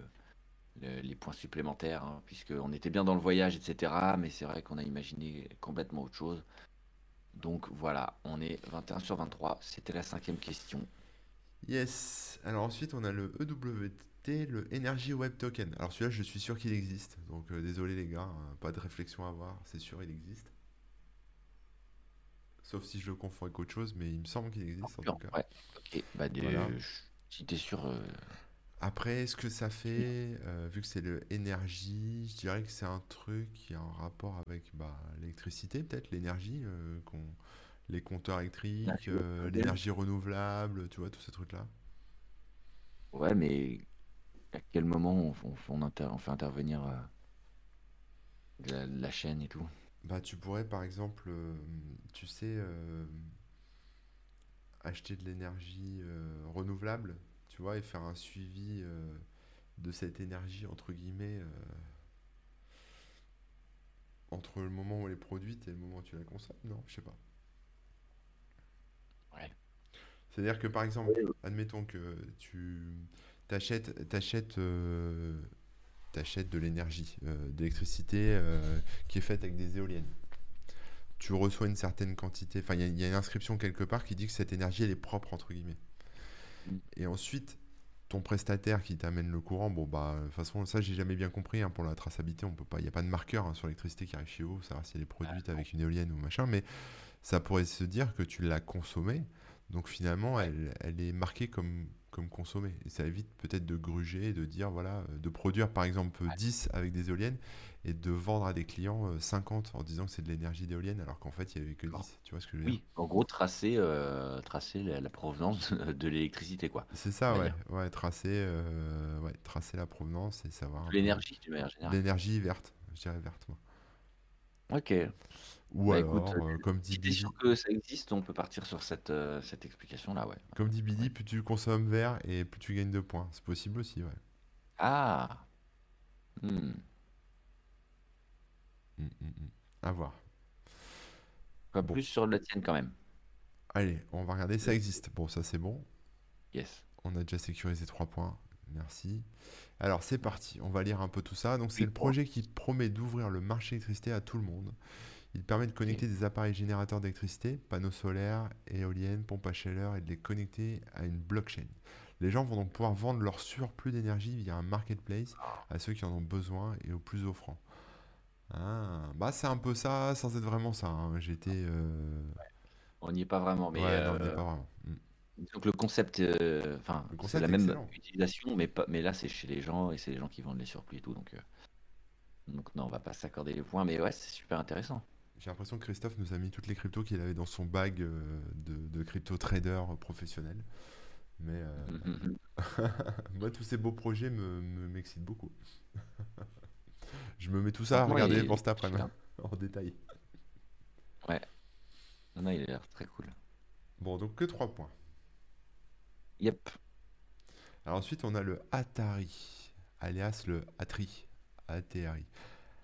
le, les points supplémentaires hein, puisque on était bien dans le voyage, et cetera. Mais c'est vrai qu'on a imaginé complètement autre chose. Donc voilà, on est vingt et un sur vingt-trois. C'était la cinquième question. Yes. Alors ensuite, on a le E W T. Le Energy Web Token. Alors celui-là, je suis sûr qu'il existe. Donc euh, désolé les gars, hein, pas de réflexion à avoir. C'est sûr, il existe. Sauf si je le confonds avec autre chose, mais il me semble qu'il existe en non, tout cas. Ouais. Okay. Bah, des... voilà. Si t'es sûr. Euh... Après, ce que ça fait, euh, vu que c'est le énergie, je dirais que c'est un truc qui a un rapport avec bah, l'électricité, peut-être l'énergie, euh, qu'on... les compteurs électriques, euh, l'énergie renouvelable, tu vois, tous ces trucs-là. Ouais, mais à quel moment on, on, on, inter, on fait intervenir euh, la, la chaîne et tout? Bah tu pourrais par exemple, euh, tu sais, euh, acheter de l'énergie euh, renouvelable, tu vois, et faire un suivi euh, de cette énergie, entre guillemets, euh, entre le moment où elle est produite et le moment où tu la consommes, non, je sais pas. Ouais. C'est-à-dire que par exemple, admettons que tu... T'achètes, t'achètes, euh, t'achètes de l'énergie, euh, d'électricité euh, qui est faite avec des éoliennes. Tu reçois une certaine quantité, enfin il y, y a une inscription quelque part qui dit que cette énergie elle est propre entre guillemets. Et ensuite, ton prestataire qui t'amène le courant, bon bah de toute façon ça j'ai jamais bien compris hein, pour la traçabilité on peut pas, il y a pas de marqueur hein, sur l'électricité qui arrive chez vous, savoir si elle est produite avec une éolienne ou machin, mais ça pourrait se dire que tu l'as consommée, donc finalement elle, elle est marquée comme comme consommer. Et ça évite peut-être de gruger, de dire, voilà, de produire par exemple dix avec des éoliennes et de vendre à des clients cinquante en disant que c'est de l'énergie d'éolienne alors qu'en fait il n'y avait que dix. Tu vois ce que je veux oui, dire? En gros, tracer, euh, tracer la, la provenance de l'électricité, quoi. C'est ça, ouais. Ouais, tracer, euh, ouais. Tracer la provenance et savoir. L'énergie, de manière générale. L'énergie verte, je dirais verte, moi. Ok. Ou bah alors, écoute, euh, comme dit Billy... Si t'es sûr que ça existe, on peut partir sur cette, euh, cette explication-là, ouais. Comme dit Billy, ouais. Plus tu consommes vert et plus tu gagnes de points. C'est possible aussi, ouais. Ah hmm. mmh, mmh. À voir. Pas bon. Plus sur la tienne, quand même. Allez, on va regarder, ça existe. Bon, ça, c'est bon. Yes. On a déjà sécurisé trois points. Merci. Alors, c'est parti. On va lire un peu tout ça. Donc, c'est le projet qui promet d'ouvrir le marché d'électricité à tout le monde. Il permet de connecter des appareils générateurs d'électricité, panneaux solaires, éoliennes, pompes à chaleur et de les connecter à une blockchain. Les gens vont donc pouvoir vendre leur surplus d'énergie via un marketplace à ceux qui en ont besoin et aux plus offrants. Ah, bah c'est un peu ça, sans être vraiment ça. Hein. J'étais. Euh... On n'y est pas vraiment, mais. Ouais, euh... non, on n'y est pas vraiment. Mmh. Donc le concept, euh, le concept c'est la même excellent. Utilisation, mais, pas, mais là c'est chez les gens et c'est les gens qui vendent les surplus et tout. Donc, euh... donc non, on va pas s'accorder les points, mais ouais, c'est super intéressant. J'ai l'impression que Christophe nous a mis toutes les cryptos qu'il avait dans son bag de, de crypto trader professionnel. Mais euh... moi, tous ces beaux projets me, me, m'excitent beaucoup. Je me mets tout ça à regarder pour cet après-midi en détail. Ouais. Non, non, il a l'air très cool. Bon, donc que trois points. Yep. Alors ensuite, on a le Atari, alias le Atri, A T R I.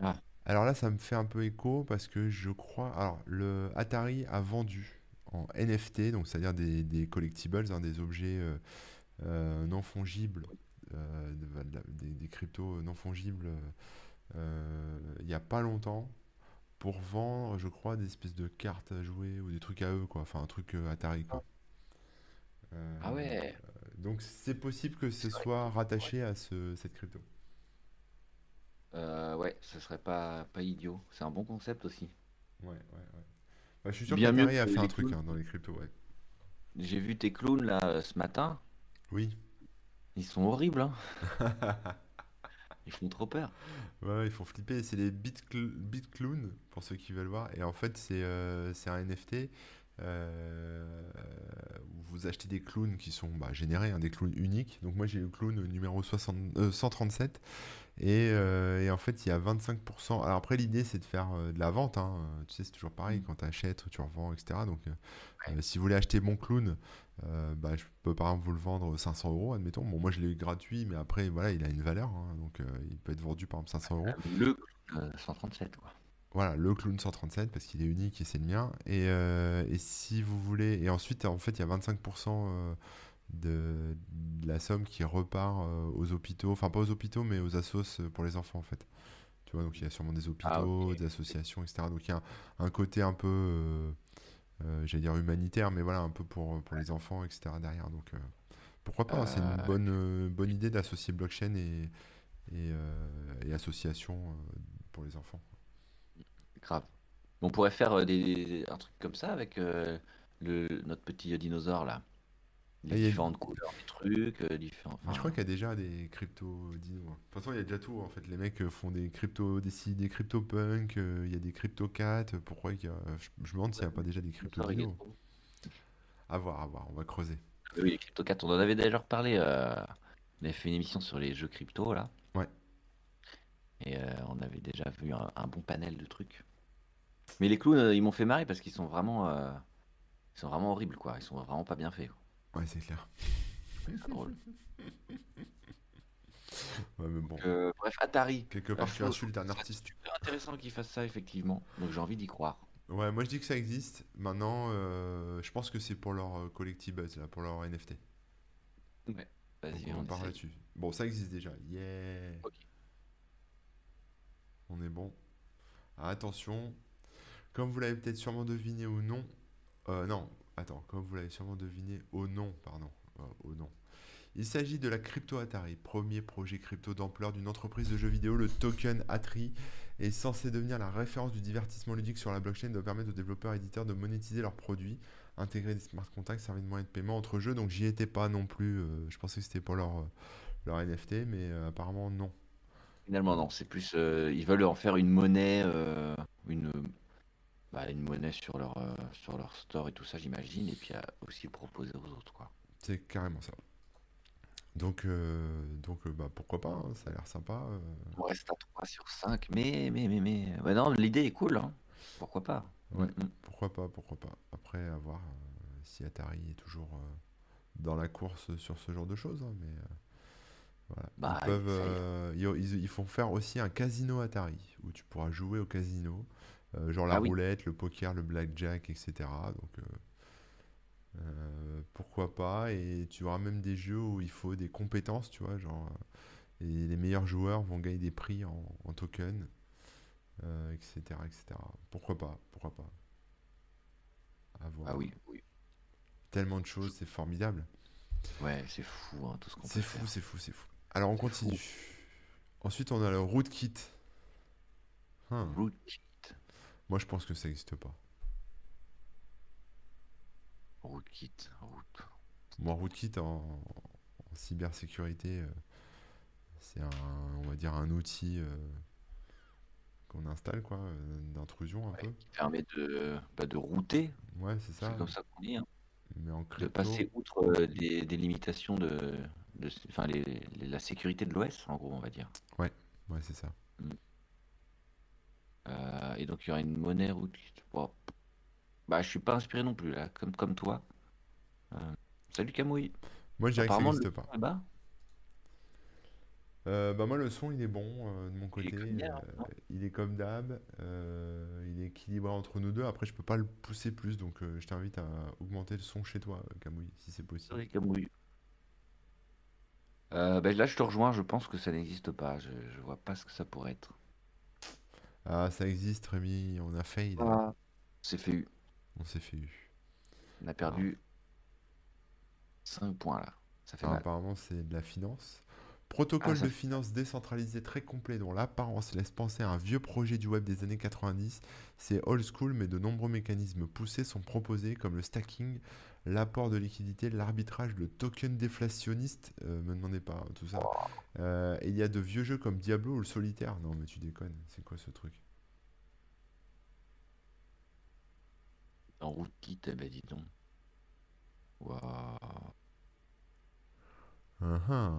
Ah. Alors là, ça me fait un peu écho parce que je crois... Alors, le Atari a vendu en N F T, donc c'est-à-dire des, des collectibles, hein, des objets euh, euh, non fongibles, euh, des, des cryptos non fongibles, euh, il n'y a pas longtemps, pour vendre, je crois, des espèces de cartes à jouer ou des trucs à eux, quoi. Enfin, un truc euh, Atari, quoi. Euh, ah ouais. Euh, donc c'est possible que ce soit rattaché à ce, cette crypto. Euh, ouais, ce serait pas, pas idiot. C'est un bon concept aussi. Ouais, ouais, ouais. Bah, je suis sûr que Atari a fait un truc hein, dans les cryptos, ouais. J'ai vu tes clowns là euh, ce matin. Oui. Ils sont horribles, hein. Ils font trop peur. Ouais, ils font flipper. C'est les BitClown, pour ceux qui veulent voir. Et en fait, c'est euh, un N F T. Euh, vous achetez des clowns qui sont bah, générés, hein, des clowns uniques. Donc moi j'ai le clown numéro soixante, euh, cent trente-sept et, euh, et en fait il y a vingt-cinq pour cent. Alors après l'idée c'est de faire euh, de la vente, hein. Tu sais, c'est toujours pareil, quand tu achètes tu revends, etc. Donc euh, ouais. Si vous voulez acheter mon clown, euh, bah, je peux par exemple vous le vendre cinq cents euros, admettons. Bon, moi je l'ai eu gratuit, mais après voilà, il a une valeur, hein. Donc euh, il peut être vendu par exemple cinq cents euros, le euh, cent trente-sept quoi. Voilà, le clown cent trente-sept, parce qu'il est unique et c'est le mien. Et, euh, et si vous voulez... Et ensuite, en fait, il y a vingt-cinq pour cent de, de la somme qui repart aux hôpitaux. Enfin, pas aux hôpitaux, mais aux assos pour les enfants, en fait. Tu vois, donc il y a sûrement des hôpitaux, ah, okay. Des associations, et cetera. Donc il y a un, un côté un peu, euh, euh, j'allais dire humanitaire, mais voilà, un peu pour, pour les enfants, et cetera derrière. Donc euh, pourquoi pas, euh... c'est une bonne, euh, bonne idée d'associer blockchain et, et, euh, et association euh, pour les enfants. Grave. On pourrait faire des, un truc comme ça avec euh, le, notre petit dinosaure là. Les ah, différentes a... couleurs, des trucs, euh, différents. Enfin, je crois qu'il y a déjà des crypto-dinos. De toute façon, il y a déjà tout en fait. Les mecs font des crypto des, des crypto-punk, euh, il y a des crypto-cats. Pourquoi il y a... je, je me demande s'il n'y a pas déjà des crypto-dinos. À voir, à voir, on va creuser. Oui, les crypto-cats, on en avait déjà reparlé. Euh... On avait fait une émission sur les jeux crypto là. Ouais. Et euh, on avait déjà vu un, un bon panel de trucs. Mais les clowns, ils m'ont fait marrer parce qu'ils sont vraiment, euh, ils sont vraiment horribles, quoi. Ils sont vraiment pas bien faits. Ouais, c'est clair. C'est pas drôle. Ouais, mais bon. Donc, euh, bref, Atari. Quelque part, tu insultes un artiste. C'est super intéressant qu'ils fassent ça, effectivement. Donc j'ai envie d'y croire. Ouais, moi je dis que ça existe. Maintenant, euh, je pense que c'est pour leur collectible, là, pour leur N F T. Ouais. Vas-y, on, on parle là-dessus. Bon, ça existe déjà. Yeah. Ok. On est bon. Ah, attention. Comme vous l'avez peut-être sûrement deviné ou non, euh, non, attends, comme vous l'avez sûrement deviné au nom, pardon, euh, au nom. Il s'agit de la crypto Atari, premier projet crypto d'ampleur d'une entreprise de jeux vidéo. Le token Atari est censé devenir la référence du divertissement ludique sur la blockchain, doit permettre aux développeurs et éditeurs de monétiser leurs produits, intégrer des smart contracts, servir de moyen de paiement entre jeux. Donc j'y étais pas non plus. Euh, je pensais que c'était pour leur, leur N F T, mais euh, apparemment non. Finalement non, c'est plus euh, ils veulent en faire une monnaie, euh, une, bah, une monnaie sur leur euh, sur leur store et tout ça j'imagine, et puis à aussi proposer aux autres quoi. C'est carrément ça. Donc euh, donc bah pourquoi pas, hein, ça a l'air sympa. Euh... On reste à trois sur cinq, mais mais mais mais bah non, l'idée est cool, hein. Pourquoi pas. Ouais. Mm-hmm. Pourquoi pas, pourquoi pas. Après à voir euh, si Atari est toujours euh, dans la course sur ce genre de choses, hein, mais. Euh... Voilà. Bah, ils, peuvent, euh, ils, ils font faire aussi un casino Atari où tu pourras jouer au casino, euh, genre la ah, roulette, oui. Le poker, le blackjack, et cetera. Donc euh, euh, pourquoi pas. Et tu auras même des jeux où il faut des compétences, tu vois, genre euh, et les meilleurs joueurs vont gagner des prix en, en token, euh, et cetera, et cetera. Pourquoi pas, pourquoi pas. À voir. Ah oui, oui. Tellement de choses, c'est formidable. Ouais, c'est fou, hein, tout ce qu'on peut faire. C'est fou, c'est fou, c'est fou. Alors on continue. Fou. Ensuite on a le RootKit. Hum. RootKit. Moi je pense que ça n'existe pas. RootKit, route. Moi RootKit en, en cybersécurité, euh, c'est un, on va dire un outil euh, qu'on installe quoi, d'intrusion un ouais, peu. Qui permet de, bah, de router. Ouais, c'est ça. C'est comme ça qu'on dit. Hein. Mais en crypto... De passer outre euh, des, des limitations de... Enfin, les, les, la sécurité de l'O S, en gros, on va dire. Ouais, ouais, c'est ça. Mm. Euh, et donc, il y aura une monnaie route. Oh. Bah, je suis pas inspiré non plus, là, comme, comme toi. Euh, salut Camouille. Moi, je dirais que ça n'existe pas. Euh, bah moi le son il est bon euh, de mon Il est côté, comme hier, euh, hein. il est comme d'hab, euh, il est équilibré entre nous deux, après je peux pas le pousser plus donc euh, je t'invite à augmenter le son chez toi euh, Camouille si c'est possible. Oui, Camouille. Euh, bah, là je te rejoins, je pense que ça n'existe pas, je, je vois pas ce que ça pourrait être. Ah ça existe Rémi, on a fail. Ah, on s'est fait eu. On s'est fait eu. On a perdu cinq points là, ça fait ah, mal. Apparemment c'est de la finance. Protocole ah, de finance décentralisé très complet dont l'apparence laisse penser à un vieux projet du web des années quatre-vingt-dix. C'est old school mais de nombreux mécanismes poussés sont proposés comme le stacking, l'apport de liquidité, l'arbitrage, le token déflationniste. Ne euh, me demandez pas hein, tout ça. Euh, et il y a de vieux jeux comme Diablo ou le solitaire. Non mais tu déconnes, c'est quoi ce truc? En RootKit, eh ben dis donc. Waouh. Uh-huh.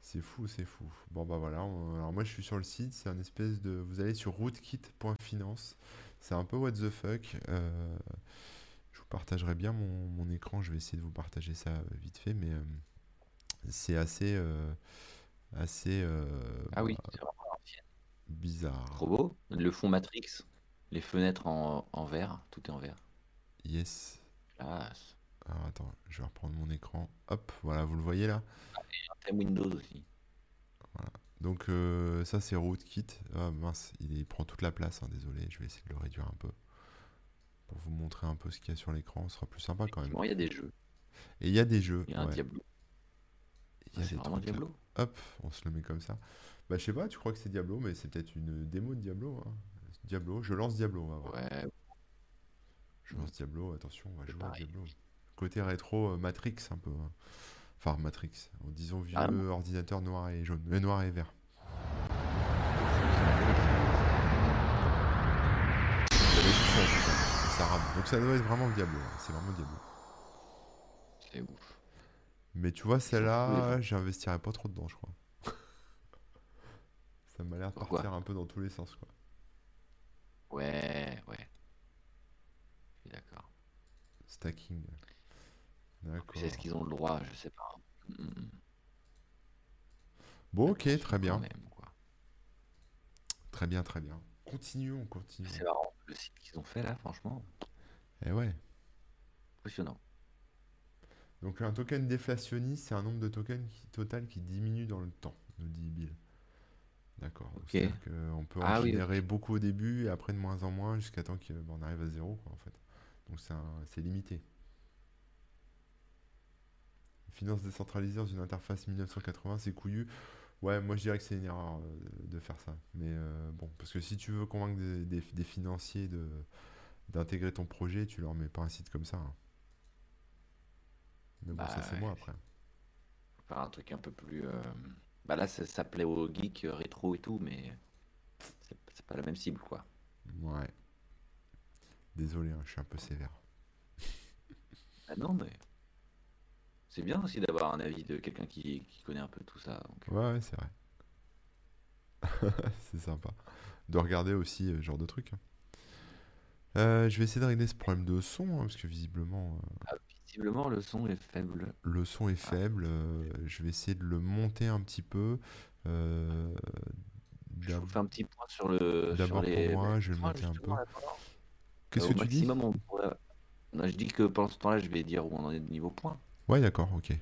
C'est fou, c'est fou. Bon bah voilà, on... alors moi je suis sur le site, c'est un espèce de... Vous allez sur rootkit.finance, c'est un peu what the fuck. Euh... Je vous partagerai bien mon... mon écran, je vais essayer de vous partager ça vite fait, mais euh... c'est assez... Euh... assez... Euh... Ah oui, c'est vraiment bizarre. Trop beau, le fond Matrix, les fenêtres en, en verre, tout est en verre. Yes. Classe. Alors attends, je vais reprendre mon écran. Hop, voilà, vous le voyez là. Ah, et un thème Windows aussi. Voilà. Donc euh, ça c'est RootKit. Ah mince, il prend toute la place, hein, désolé, je vais essayer de le réduire un peu. Pour vous montrer un peu ce qu'il y a sur l'écran, ce sera plus sympa quand même. Il y a des jeux. Et il y a des jeux. Il y a un ouais. Diablo. Il y a ah, c'est vraiment Diablo. Là. Hop, on se le met comme ça. Bah je sais pas, tu crois que c'est Diablo, mais c'est peut-être une démo de Diablo. Hein. Diablo, je lance Diablo. Ouais. Je lance Diablo, attention, on va jouer pareil. à Diablo. Côté rétro, Matrix un peu. Enfin, Matrix. Disons vieux ah, ordinateur noir et jaune. Euh, noir et vert. Ça rame. Donc ça doit être vraiment Diablo. C'est vraiment Diablo. C'est ouf. Mais tu vois, celle-là, j'investirais pas trop dedans, je crois. Ça m'a l'air de partir Pourquoi un peu dans tous les sens, quoi. Ouais, ouais. Je suis d'accord. Stacking. D'accord. Est-ce qu'ils ont le droit? Je sais pas. Mmh. Bon, ok, très bien. Même, quoi. Très bien, très bien. Continuons, continuons. C'est marrant, le site qu'ils ont fait là, franchement. Eh ouais. Impressionnant. Donc un token déflationniste, c'est un nombre de tokens qui, total qui diminue dans le temps, nous dit Bill. D'accord. Okay. Donc, c'est-à-dire qu'on peut en ah, générer oui, okay. beaucoup au début et après de moins en moins jusqu'à temps qu'on arrive à zéro, quoi, en fait. Donc c'est, un, c'est limité. Finance décentralisée dans une interface mille neuf cent quatre-vingts, c'est couillu. Ouais, moi je dirais que c'est une erreur de faire ça. Mais euh, bon, parce que si tu veux convaincre des, des, des financiers de, d'intégrer ton projet, tu leur mets pas un site comme ça. Hein. Mais bon, bah, ça c'est ouais. moi après. Faut faire un truc un peu plus... Euh... Bah là, ça, ça plaît aux geeks, rétro et tout, mais c'est, c'est pas la même cible, quoi. Ouais. Désolé, hein, je suis un peu sévère. Ah non, mais... C'est bien aussi d'avoir un avis de quelqu'un qui, qui connaît un peu tout ça. Donc... Ouais, ouais, c'est vrai. C'est sympa. De regarder aussi ce genre de trucs. Euh, je vais essayer de régler ce problème de son, hein, parce que visiblement... Euh... Ah, visiblement, le son est faible. Le son est faible. Ah. Euh, je vais essayer de le monter un petit peu. Euh... Je vous fais un petit point sur le... D'abord sur les... pour moi, je vais le monter un peu. Qu'est-ce euh, que tu maximum, dis on pourrait... non, je dis que pendant ce temps-là, je vais dire où on en est de niveau point. Ouais, d'accord, ok.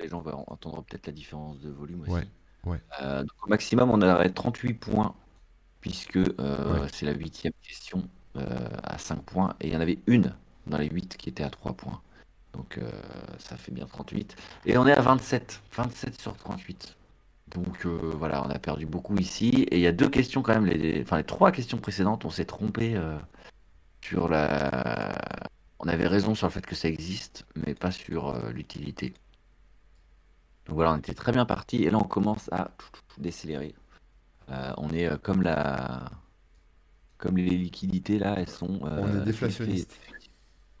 Les gens vont entendre peut-être la différence de volume aussi. Ouais, ouais. Euh, donc, au maximum, on aurait trente-huit points, puisque euh, ouais. c'est la huitième question euh, à cinq points. Et il y en avait une dans les huit qui était à trois points. Donc, euh, ça fait bien trente-huit. Et on est à vingt-sept. vingt-sept sur trente-huit. Donc, euh, voilà, on a perdu beaucoup ici. Et il y a deux questions quand même. Les... Enfin, les trois questions précédentes, on s'est trompé... Euh... Sur la... On avait raison sur le fait que ça existe, mais pas sur euh, l'utilité. Donc voilà, on était très bien parti, et là on commence à décélérer. Euh, on est euh, comme la, comme les liquidités là, elles sont. Euh, on est déflationniste.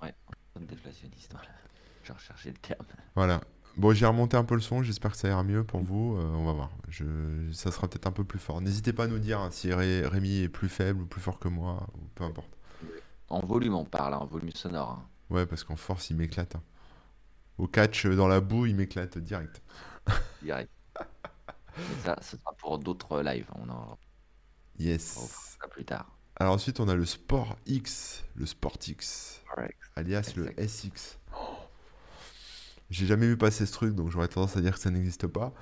Ouais, on est déflationniste. Voilà. Je recherchais le terme. Voilà. Bon, j'ai remonté un peu le son, j'espère que ça ira mieux pour vous, euh, on va voir, je... ça sera peut-être un peu plus fort. N'hésitez pas à nous dire hein, si Ré... Rémi est plus faible ou plus fort que moi, ou peu importe. En volume on parle, hein, en volume sonore. Hein. Ouais, parce qu'en force il m'éclate. Hein. Au catch dans la boue il m'éclate direct. Direct. Ça, ce sera pour d'autres lives. On en yes. On fera ça plus tard. Alors ensuite, on a le SportX, le SportX, Correct. alias exact. le S X. Oh. J'ai jamais vu passer ce truc, donc j'aurais tendance à dire que ça n'existe pas.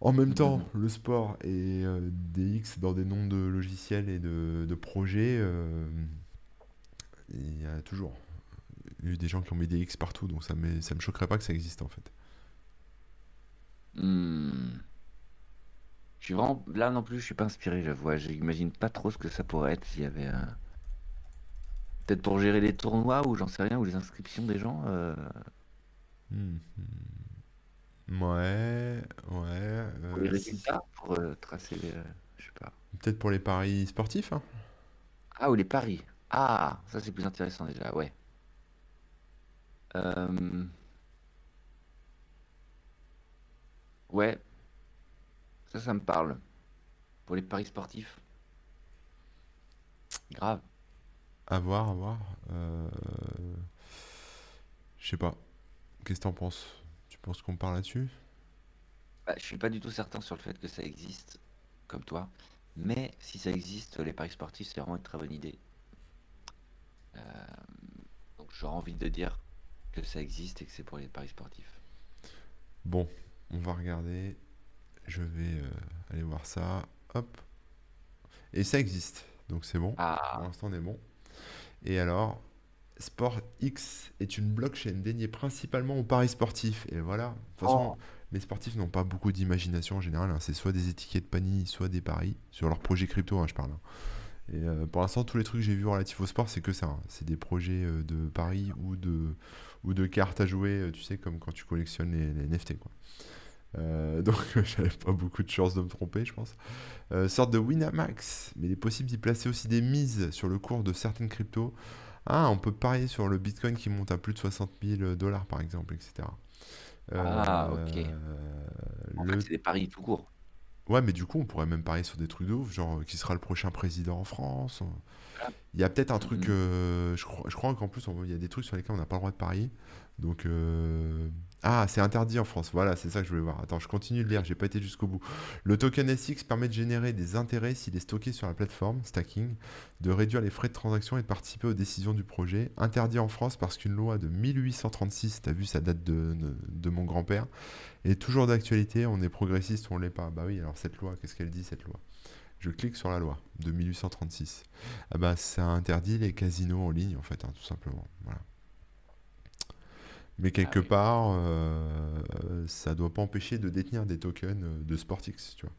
En même temps, mmh. le sport et euh, des X dans des noms de logiciels et de, de projets, euh, il y a toujours eu des gens qui ont mis des X partout, donc ça ne me choquerait pas que ça existe en fait. Mmh. Je suis vraiment... Là non plus, je suis pas inspiré, j'avoue. J'imagine pas trop ce que ça pourrait être s'il y avait... Euh... Peut-être pour gérer les tournois ou j'en sais rien, ou les inscriptions des gens. Euh... Mmh. Ouais, ouais. Euh, pour les résultats, pour euh, tracer les. Euh, je sais pas. Peut-être pour les paris sportifs, hein. Ah, ou les paris. Ah, ça c'est plus intéressant déjà, ouais. Euh... Ouais. Ça, ça me parle. Pour les paris sportifs. Grave. À voir, à voir. Euh... Je sais pas. Qu'est-ce que t'en penses ? Je pense qu'on parle là-dessus. Bah, je suis pas du tout certain sur le fait que ça existe, comme toi. Mais si ça existe, les paris sportifs, c'est vraiment une très bonne idée. Euh, donc j'aurais envie de dire que ça existe et que c'est pour les paris sportifs. Bon, on va regarder. Je vais euh, aller voir ça. Hop. Et ça existe, donc c'est bon. Ah. Pour l'instant, on est bon. Et alors. SportX est une blockchain dédiée principalement aux paris sportifs. Et voilà. De toute façon, oh. les sportifs n'ont pas beaucoup d'imagination en général. Hein. C'est soit des étiquettes Panini, soit des paris. Sur leurs projets crypto, hein, je parle. Et euh, pour l'instant, tous les trucs que j'ai vus relatifs au sport, c'est que ça. Hein. C'est des projets euh, de paris ou de, ou de cartes à jouer, euh, tu sais, comme quand tu collectionnes les, les N F T. Quoi. Euh, donc, j'avais pas beaucoup de chance de me tromper, je pense. Euh, sorte de Winamax. Mais il est possible d'y placer aussi des mises sur le cours de certaines cryptos. Ah, on peut parier sur le Bitcoin qui monte à plus de soixante mille dollars par exemple, et cetera. Euh, ah, ok. Euh, en le... fait, c'est des paris tout court. Ouais, mais du coup, on pourrait même parier sur des trucs de ouf, genre qui sera le prochain président en France. Ah. Il y a peut-être un truc, mmh. euh, je, crois, je crois qu'en plus, on, il y a des trucs sur lesquels on n'a pas le droit de parier. Donc, euh... ah, c'est interdit en France. Voilà, c'est ça que je voulais voir. Attends, je continue de lire, j'ai pas été jusqu'au bout. Le token S X permet de générer des intérêts s'il est stocké sur la plateforme, stacking, de réduire les frais de transaction et de participer aux décisions du projet. Interdit en France parce qu'une loi de mille huit cent trente-six, t'as vu, ça date de, de, de mon grand-père, est toujours d'actualité. On est progressiste, on l'est pas. Bah oui, alors cette loi, qu'est-ce qu'elle dit cette loi ? Je clique sur la loi de mille huit cent trente-six. Ah bah, ça interdit les casinos en ligne en fait, hein, tout simplement. Voilà. Mais quelque ah oui. part, euh, ça doit pas empêcher de détenir des tokens de SportX, tu vois.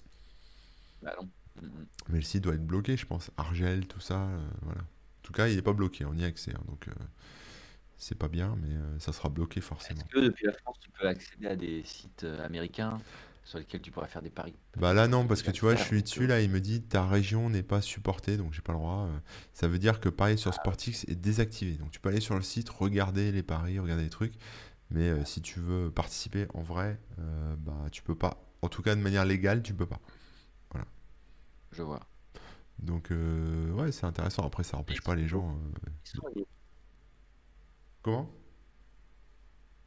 Bah non. Mais le site doit être bloqué, je pense. Argel, tout ça, euh, voilà. En tout cas, il est pas bloqué, on y a accès, hein, donc euh, c'est pas bien, mais euh, ça sera bloqué forcément. Est-ce que depuis la France, tu peux accéder à des sites américains sur lesquels tu pourrais faire des paris? Bah là non, parce que tu vois, je suis dessus, là, il me dit ta région n'est pas supportée, donc j'ai pas le droit. Ça veut dire que pareil sur SportX est désactivé. Donc tu peux aller sur le site, regarder les paris, regarder les trucs, mais euh, si tu veux participer en vrai, euh, bah tu peux pas. En tout cas, de manière légale, tu peux pas. Voilà. Je vois. Donc euh, ouais, c'est intéressant. Après, ça empêche pas les gens. Euh... Comment ?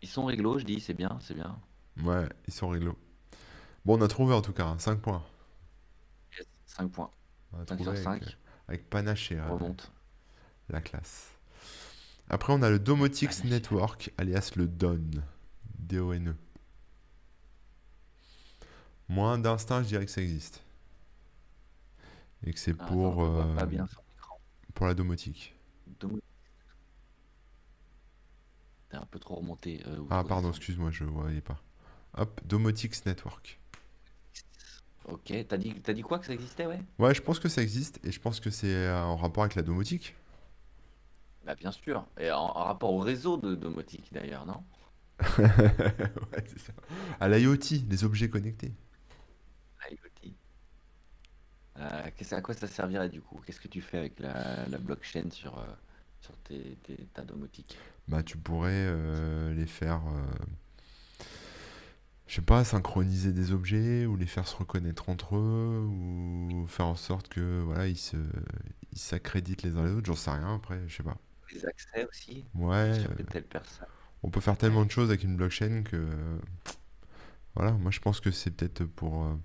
Ils sont réglo, je dis, c'est bien, c'est bien. Ouais, ils sont réglo. Bon, on a trouvé en tout cas, hein, cinq points. Yes, cinq points. On a cinq sur cinq. Avec, avec Panache et remonte. La classe. Après, on a le Domotix Panache. Network, alias le Don. D O N E. Moins d'instinct, je dirais que ça existe. Et que c'est ah, pour, non, euh, bien pour la domotique. Dom... T'es un peu trop remonté. Euh, ah, pardon, ça. excuse-moi, je ne voyais pas. Hop, Domotix Network. Ok, t'as dit, t'as dit quoi que ça existait, ouais ? Ouais, je pense que ça existe et je pense que c'est en rapport avec la domotique. Bah bien sûr, et en, en rapport au réseau de domotique d'ailleurs, non ? Ouais, c'est ça. À l'IoT, les objets connectés. l'IoT. Euh, qu'est-ce, à quoi ça servirait du coup ? Qu'est-ce que tu fais avec la, la blockchain sur, euh, sur tes, tes, ta domotique ? Bah tu pourrais euh, les faire... Euh... Je sais pas, synchroniser des objets ou les faire se reconnaître entre eux ou faire en sorte que voilà ils se ils s'accréditent les uns les autres, j'en sais rien après, je sais pas. Les accès aussi. Ouais. Sur euh, telle personne. On peut faire tellement de choses avec une blockchain que Voilà, moi je pense que c'est peut-être pour, euh,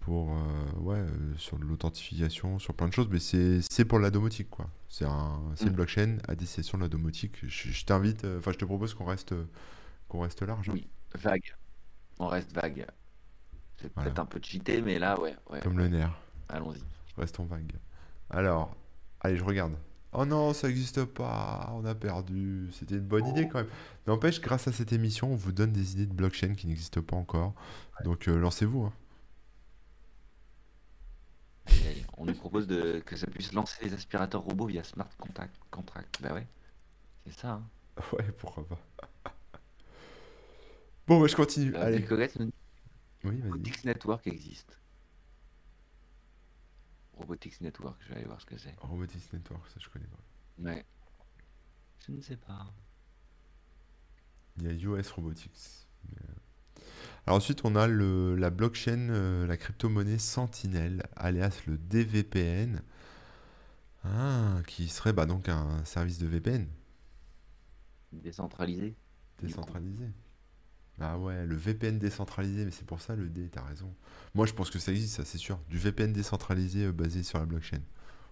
pour euh, ouais, euh, sur l'authentification, sur plein de choses, mais c'est c'est pour la domotique, quoi. C'est un, c'est une blockchain à destination de la domotique. Je, je t'invite, enfin euh, je te propose qu'on reste, qu'on reste large. Hein. Oui, vague. On reste vague. C'est voilà. Peut-être un peu cheaté, mais là, ouais. ouais. Comme le nerf. Allons-y. Restons vagues. Alors, allez, je regarde. Oh non, ça n'existe pas, on a perdu. C'était une bonne idée quand même. N'empêche, grâce à cette émission, on vous donne des idées de blockchain qui n'existent pas encore. Ouais. Donc euh, lancez-vous. Hein. Allez, allez. On nous propose de... que ça puisse lancer les aspirateurs robots via smart contact, contract. Bah ouais, c'est ça. Hein. Ouais, pourquoi pas. Bon, bah, je continue. Euh, allez. Nous... Oui, vas-y. Robotics Network existe. Robotics Network, je vais aller voir ce que c'est. Robotics Network, ça je connais pas. Ouais. Je ne sais pas. Il y a U S Robotics. Alors ensuite, on a le, la blockchain, la crypto-monnaie Sentinel, alias le D V P N, ah, qui serait bah, donc un service de V P N. Décentralisé. Décentralisé. Ah ouais, le V P N décentralisé, mais c'est pour ça le D, t'as raison. Moi, je pense que ça existe, ça, c'est sûr. Du V P N décentralisé euh, basé sur la blockchain.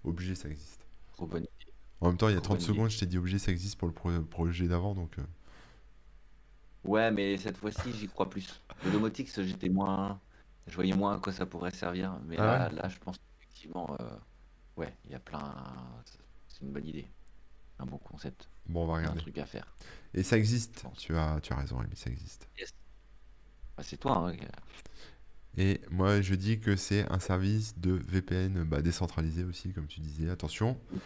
Obligé, ça existe. Trop bonne idée. En même temps, il y a trente secondes, je t'ai dit obligé, ça existe pour le pro- projet d'avant, donc... Euh... Ouais, mais cette fois-ci, j'y crois plus. Le Domotix, j'étais moins... Je voyais moins à quoi ça pourrait servir, mais ah là, ouais. là, je pense qu'effectivement, euh... ouais, il y a plein... C'est une bonne idée. Un bon concept. Bon, on va regarder. Un truc à faire. Et ça existe. Tu as, tu as raison, Rémi, ça existe. Yes. Bah, c'est toi. Hein, et moi, je dis que c'est un service de V P N bah, décentralisé aussi, comme tu disais. Attention, ouais.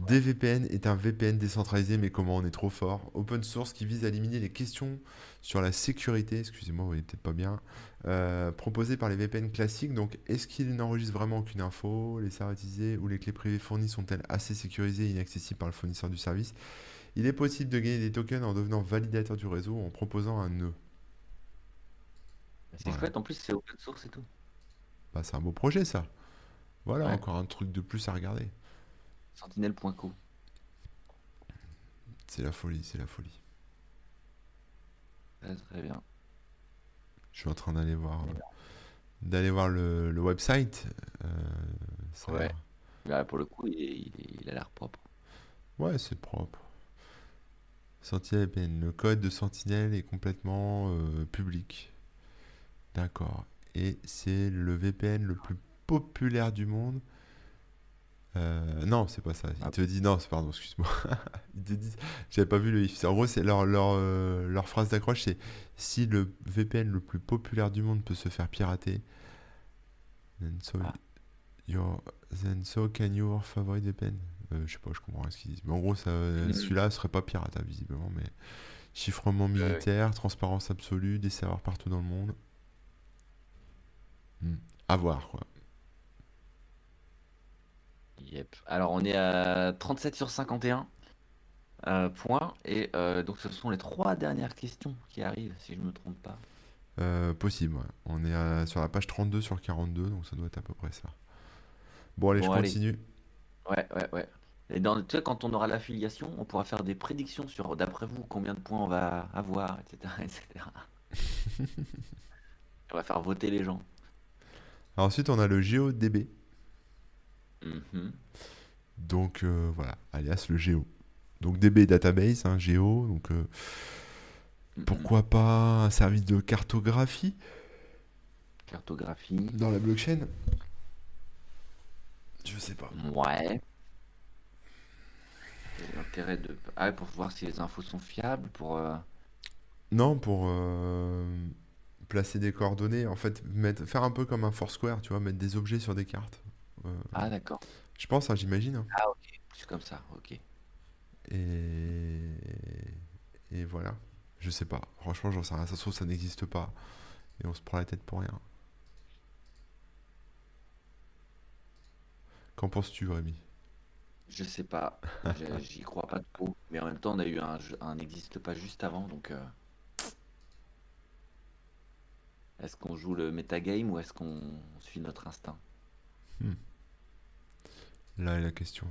D V P N est un V P N décentralisé, mais comment on est trop fort. Open source qui vise à éliminer les questions sur la sécurité. Excusez-moi, vous voyez peut-être pas bien. Euh, proposé par les V P N classiques. Donc, est-ce qu'ils n'enregistrent vraiment aucune info? Les serveurs utilisés ou les clés privées fournies sont-elles assez sécurisées et inaccessibles par le fournisseur du service? Il est possible de gagner des tokens en devenant validateur du réseau en proposant un nœud. C'est ouais. chouette, en plus c'est open source et tout. Bah, c'est un beau projet ça. Voilà, ouais. Encore un truc de plus à regarder. Sentinel point co. C'est la folie, c'est la folie. Ouais, très bien. Je suis en train d'aller voir, euh, d'aller voir le, le website. Euh, ça ouais. Là, pour le coup, il, il, il a l'air propre. Ouais, c'est propre. Sentinel V P N. Le code de Sentinel est complètement euh, public. D'accord. Et c'est le V P N le plus populaire du monde. Euh, non, c'est pas ça. Il ah. te dit... Non, pardon, excuse-moi. Il te dit... J'avais pas vu le if. En gros, c'est leur, leur, euh, leur phrase d'accroche, c'est « Si le V P N le plus populaire du monde peut se faire pirater, then so, ah. your, then so can your favorite V P N ?» Euh, je sais pas, je comprends pas ce qu'ils disent. Mais en gros, ça, celui-là serait pas pirate, visiblement. Mais chiffrement militaire, euh, oui. transparence absolue, des serveurs partout dans le monde. Hmm. À voir, quoi. Yep. Alors, on est à trente-sept sur cinquante et un euh, points. Et euh, donc, ce sont les trois dernières questions qui arrivent, si je me trompe pas. Euh, possible, ouais. On est à, sur la page trente-deux sur quarante-deux, donc ça doit être à peu près ça. Bon, allez, bon, je continue. Allez. Ouais, ouais, ouais. Et dans, tu sais, quand on aura l'affiliation, on pourra faire des prédictions sur, d'après vous, combien de points on va avoir, et cetera et cetera On va faire voter les gens. Alors ensuite, on a le GeoDB. Mm-hmm. Donc, euh, voilà, alias le Géo. Donc, D B Database, hein, Géo. Donc, euh, mm-hmm. pourquoi pas un service de cartographie? Cartographie. Dans la blockchain? Je sais pas. Ouais. L'intérêt de... Ah, pour voir si les infos sont fiables, pour... Euh... Non, pour euh, placer des coordonnées, en fait, mettre, faire un peu comme un Foursquare, tu vois, mettre des objets sur des cartes. Euh, ah, d'accord. Je pense, hein, j'imagine. Hein. Ah, ok, c'est comme ça, ok. Et... Et voilà. Je sais pas. Franchement, j'en sais rien. Ça se trouve, ça n'existe pas. Et on se prend la tête pour rien. Qu'en penses-tu, Rémi? Je sais pas, j'y crois pas trop, mais en même temps on a eu un, un n'existe pas juste avant, donc euh... est-ce qu'on joue le metagame ou est-ce qu'on suit notre instinct? hmm. Là est la question.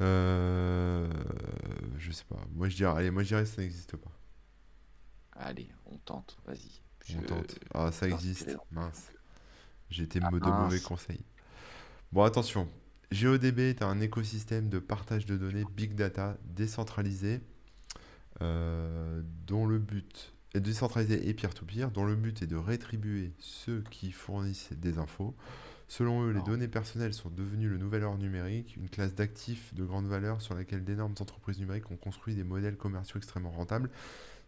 Euh... Je sais pas, moi je dirais, allez, moi je dirais que ça n'existe pas. Allez, on tente, vas-y. Je... montante. Ah, ça existe. Mince. J'ai été ah, de mince. mauvais conseils. Bon, attention. GeoDB est un écosystème de partage de données big data décentralisé, euh, dont le but est décentralisé et peer-to-peer, dont le but est de rétribuer ceux qui fournissent des infos. Selon eux, les données personnelles sont devenues le nouvel or numérique, une classe d'actifs de grande valeur sur laquelle d'énormes entreprises numériques ont construit des modèles commerciaux extrêmement rentables.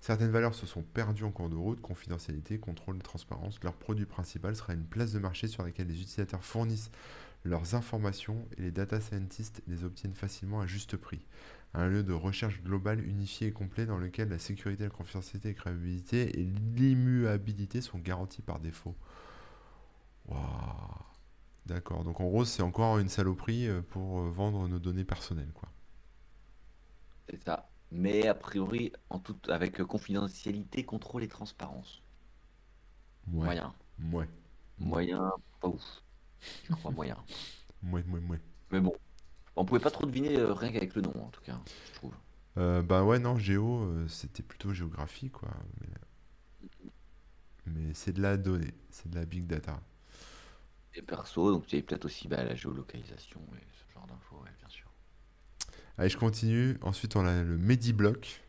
Certaines valeurs se sont perdues en cours de route, confidentialité, contrôle, transparence. Leur produit principal sera une place de marché sur laquelle les utilisateurs fournissent leurs informations et les data scientists les obtiennent facilement à juste prix. Un lieu de recherche globale unifié et complet dans lequel la sécurité, la confidentialité, la créabilité et l'immuabilité sont garanties par défaut. Waouh. D'accord, donc en gros, c'est encore une saloperie pour vendre nos données personnelles, quoi. C'est ça. Mais a priori, en tout, avec confidentialité, contrôle et transparence. Ouais. Moyen. Ouais. Moyen, pas ouf. Je crois moyen. Ouais, ouais, ouais. Mais bon, on pouvait pas trop deviner euh, rien qu'avec le nom, en tout cas, je trouve. Euh, bah ouais, non, géo, euh, c'était plutôt géographie, quoi. Mais, mais c'est de la donnée, c'est de la big data. Et perso, donc tu avais peut-être aussi bah, la géolocalisation et ce genre d'infos, ouais, bien sûr. Allez, je continue. Ensuite, on a le MediBloc.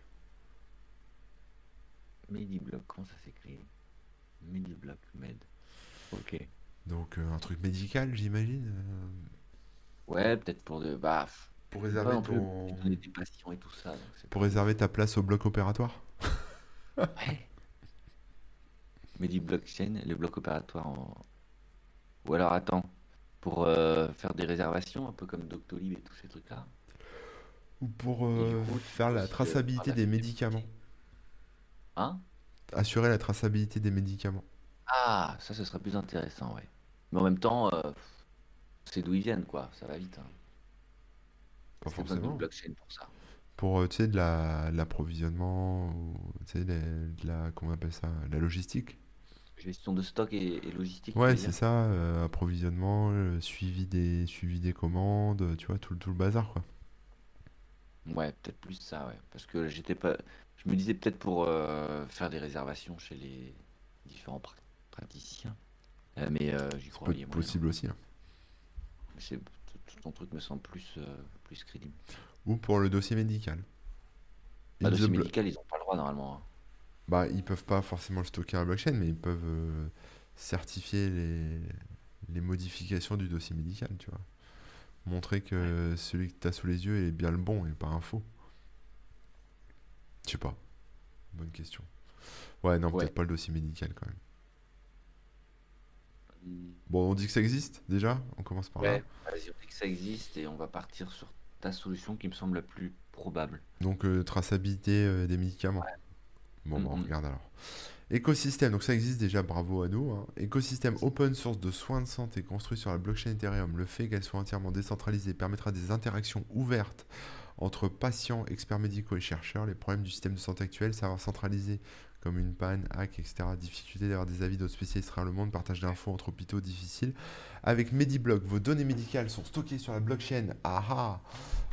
MediBloc, comment ça s'écrit? MediBloc, Med. Ok. Donc, euh, un truc médical, j'imagine. Ouais, peut-être pour de. Bah, pour réserver ton... pour... des patients et tout ça. Donc c'est pour réserver ta place au bloc opératoire. Ouais. MediBloc chaîne, le bloc opératoire en. Ou alors, attends, pour euh, faire des réservations, un peu comme Doctolib et tous ces trucs-là. Ou pour euh, coup, faire la traçabilité des médicaments. Hein? Assurer la traçabilité des médicaments. Ah, ça, ce serait plus intéressant, ouais. Mais en même temps, euh, c'est d'où ils viennent, quoi. Ça va vite. Hein. Pas forcément. Une blockchain pour ça. Pour, tu sais, de la, de l'approvisionnement, ou, tu sais, de, de la, comment on appelle ça, de la logistique. Gestion de stock et, et logistique. Ouais, c'est ça. Euh, approvisionnement, euh, suivi des, suivi des commandes, tu vois, tout, tout le bazar, quoi. Ouais, peut-être plus ça, ouais. Parce que j'étais pas. Je me disais peut-être pour euh, faire des réservations chez les différents pr- praticiens. Euh, mais euh, j'y croyais. C'est possible aussi. Hein. C'est... Tout ton truc me semble plus, euh, plus crédible. Ou pour le dossier médical. Le dossier médical, ils n'ont pas le droit normalement. Hein. Bah, ils peuvent pas forcément le stocker à la blockchain, mais ils peuvent euh, certifier les... les modifications du dossier médical, tu vois. Montrer que ouais. Celui que tu as sous les yeux est bien le bon et pas un faux. Je sais pas. Bonne question. Ouais, non, ouais. Peut-être pas le dossier médical quand même. Bon, on dit que ça existe déjà. On commence par ouais. là. Vas-y, on dit que ça existe et on va partir sur ta solution qui me semble la plus probable. Donc, euh, traçabilité euh, des médicaments. Ouais. Bon, bah, on regarde alors. Écosystème, donc ça existe déjà, bravo à nous. Hein. Écosystème open source de soins de santé construit sur la blockchain Ethereum. Le fait qu'elle soit entièrement décentralisée permettra des interactions ouvertes entre patients, experts médicaux et chercheurs. Les problèmes du système de santé actuel, savoir centraliser comme une panne, hack, et cetera. Difficulté d'avoir des avis d'autres spécialistes dans le monde, partage d'infos entre hôpitaux, difficile. Avec MediBloc, vos données médicales sont stockées sur la blockchain. Aha!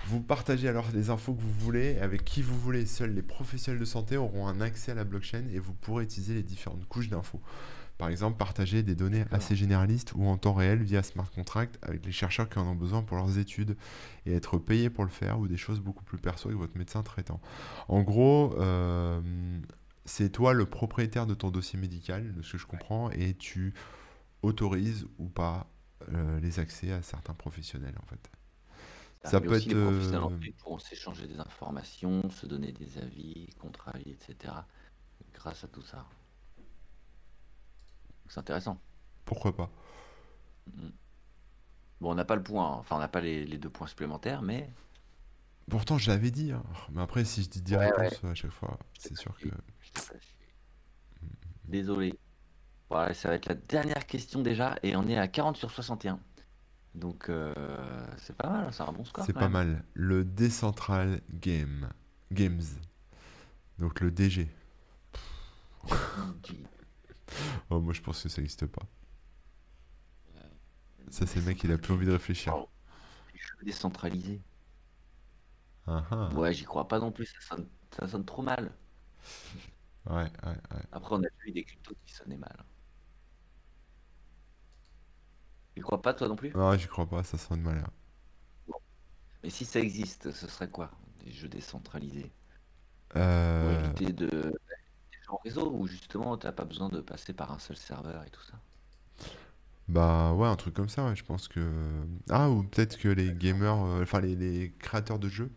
Vous partagez alors les infos que vous voulez, avec qui vous voulez. Seuls les professionnels de santé auront un accès à la blockchain et vous pourrez utiliser les différentes couches d'infos. Par exemple, partager des données D'accord. assez généralistes ou en temps réel via smart contract avec les chercheurs qui en ont besoin pour leurs études et être payé pour le faire ou des choses beaucoup plus perso avec votre médecin traitant. En gros, euh, c'est toi le propriétaire de ton dossier médical, de ce que je comprends, et tu autorises ou pas euh, les accès à certains professionnels en fait. Ça peut aussi être. Les professionnels euh... pourront s'échanger des informations, se donner des avis, contre-avis, et cetera. Grâce à tout ça. C'est intéressant. Pourquoi pas? Bon, on n'a pas le point, hein. Enfin, on n'a pas les, les deux points supplémentaires, mais. Pourtant, je l'avais dit. Hein. Mais après, si je dis des ouais, réponses ouais. à chaque fois, c'est, c'est sûr que. Désolé. Voilà, ça va être la dernière question déjà, et on est à quarante sur soixante et un. Donc, euh, c'est pas mal, c'est un bon score. C'est pas mal. Le Decentral Game. Games. Donc, le D G. Oh, moi, je pense que ça n'existe pas. Ça, c'est le mec, il a plus envie de réfléchir. Les jeux décentralisés. Uh-huh. Ouais, j'y crois pas non plus, ça sonne, ça sonne trop mal. Ouais, ouais, ouais. Après, on a vu des cryptos qui sonnaient mal. Tu crois pas, toi non plus? Non, je crois pas, ça sonne mal. Hein. Bon. Mais si ça existe, ce serait quoi? Des jeux décentralisés? Euh... Pour éviter de... des gens en réseau où justement t'as pas besoin de passer par un seul serveur et tout ça? Bah ouais, un truc comme ça, ouais, je pense que... Ah, ou peut-être que les gamers, euh, enfin les, les créateurs de jeux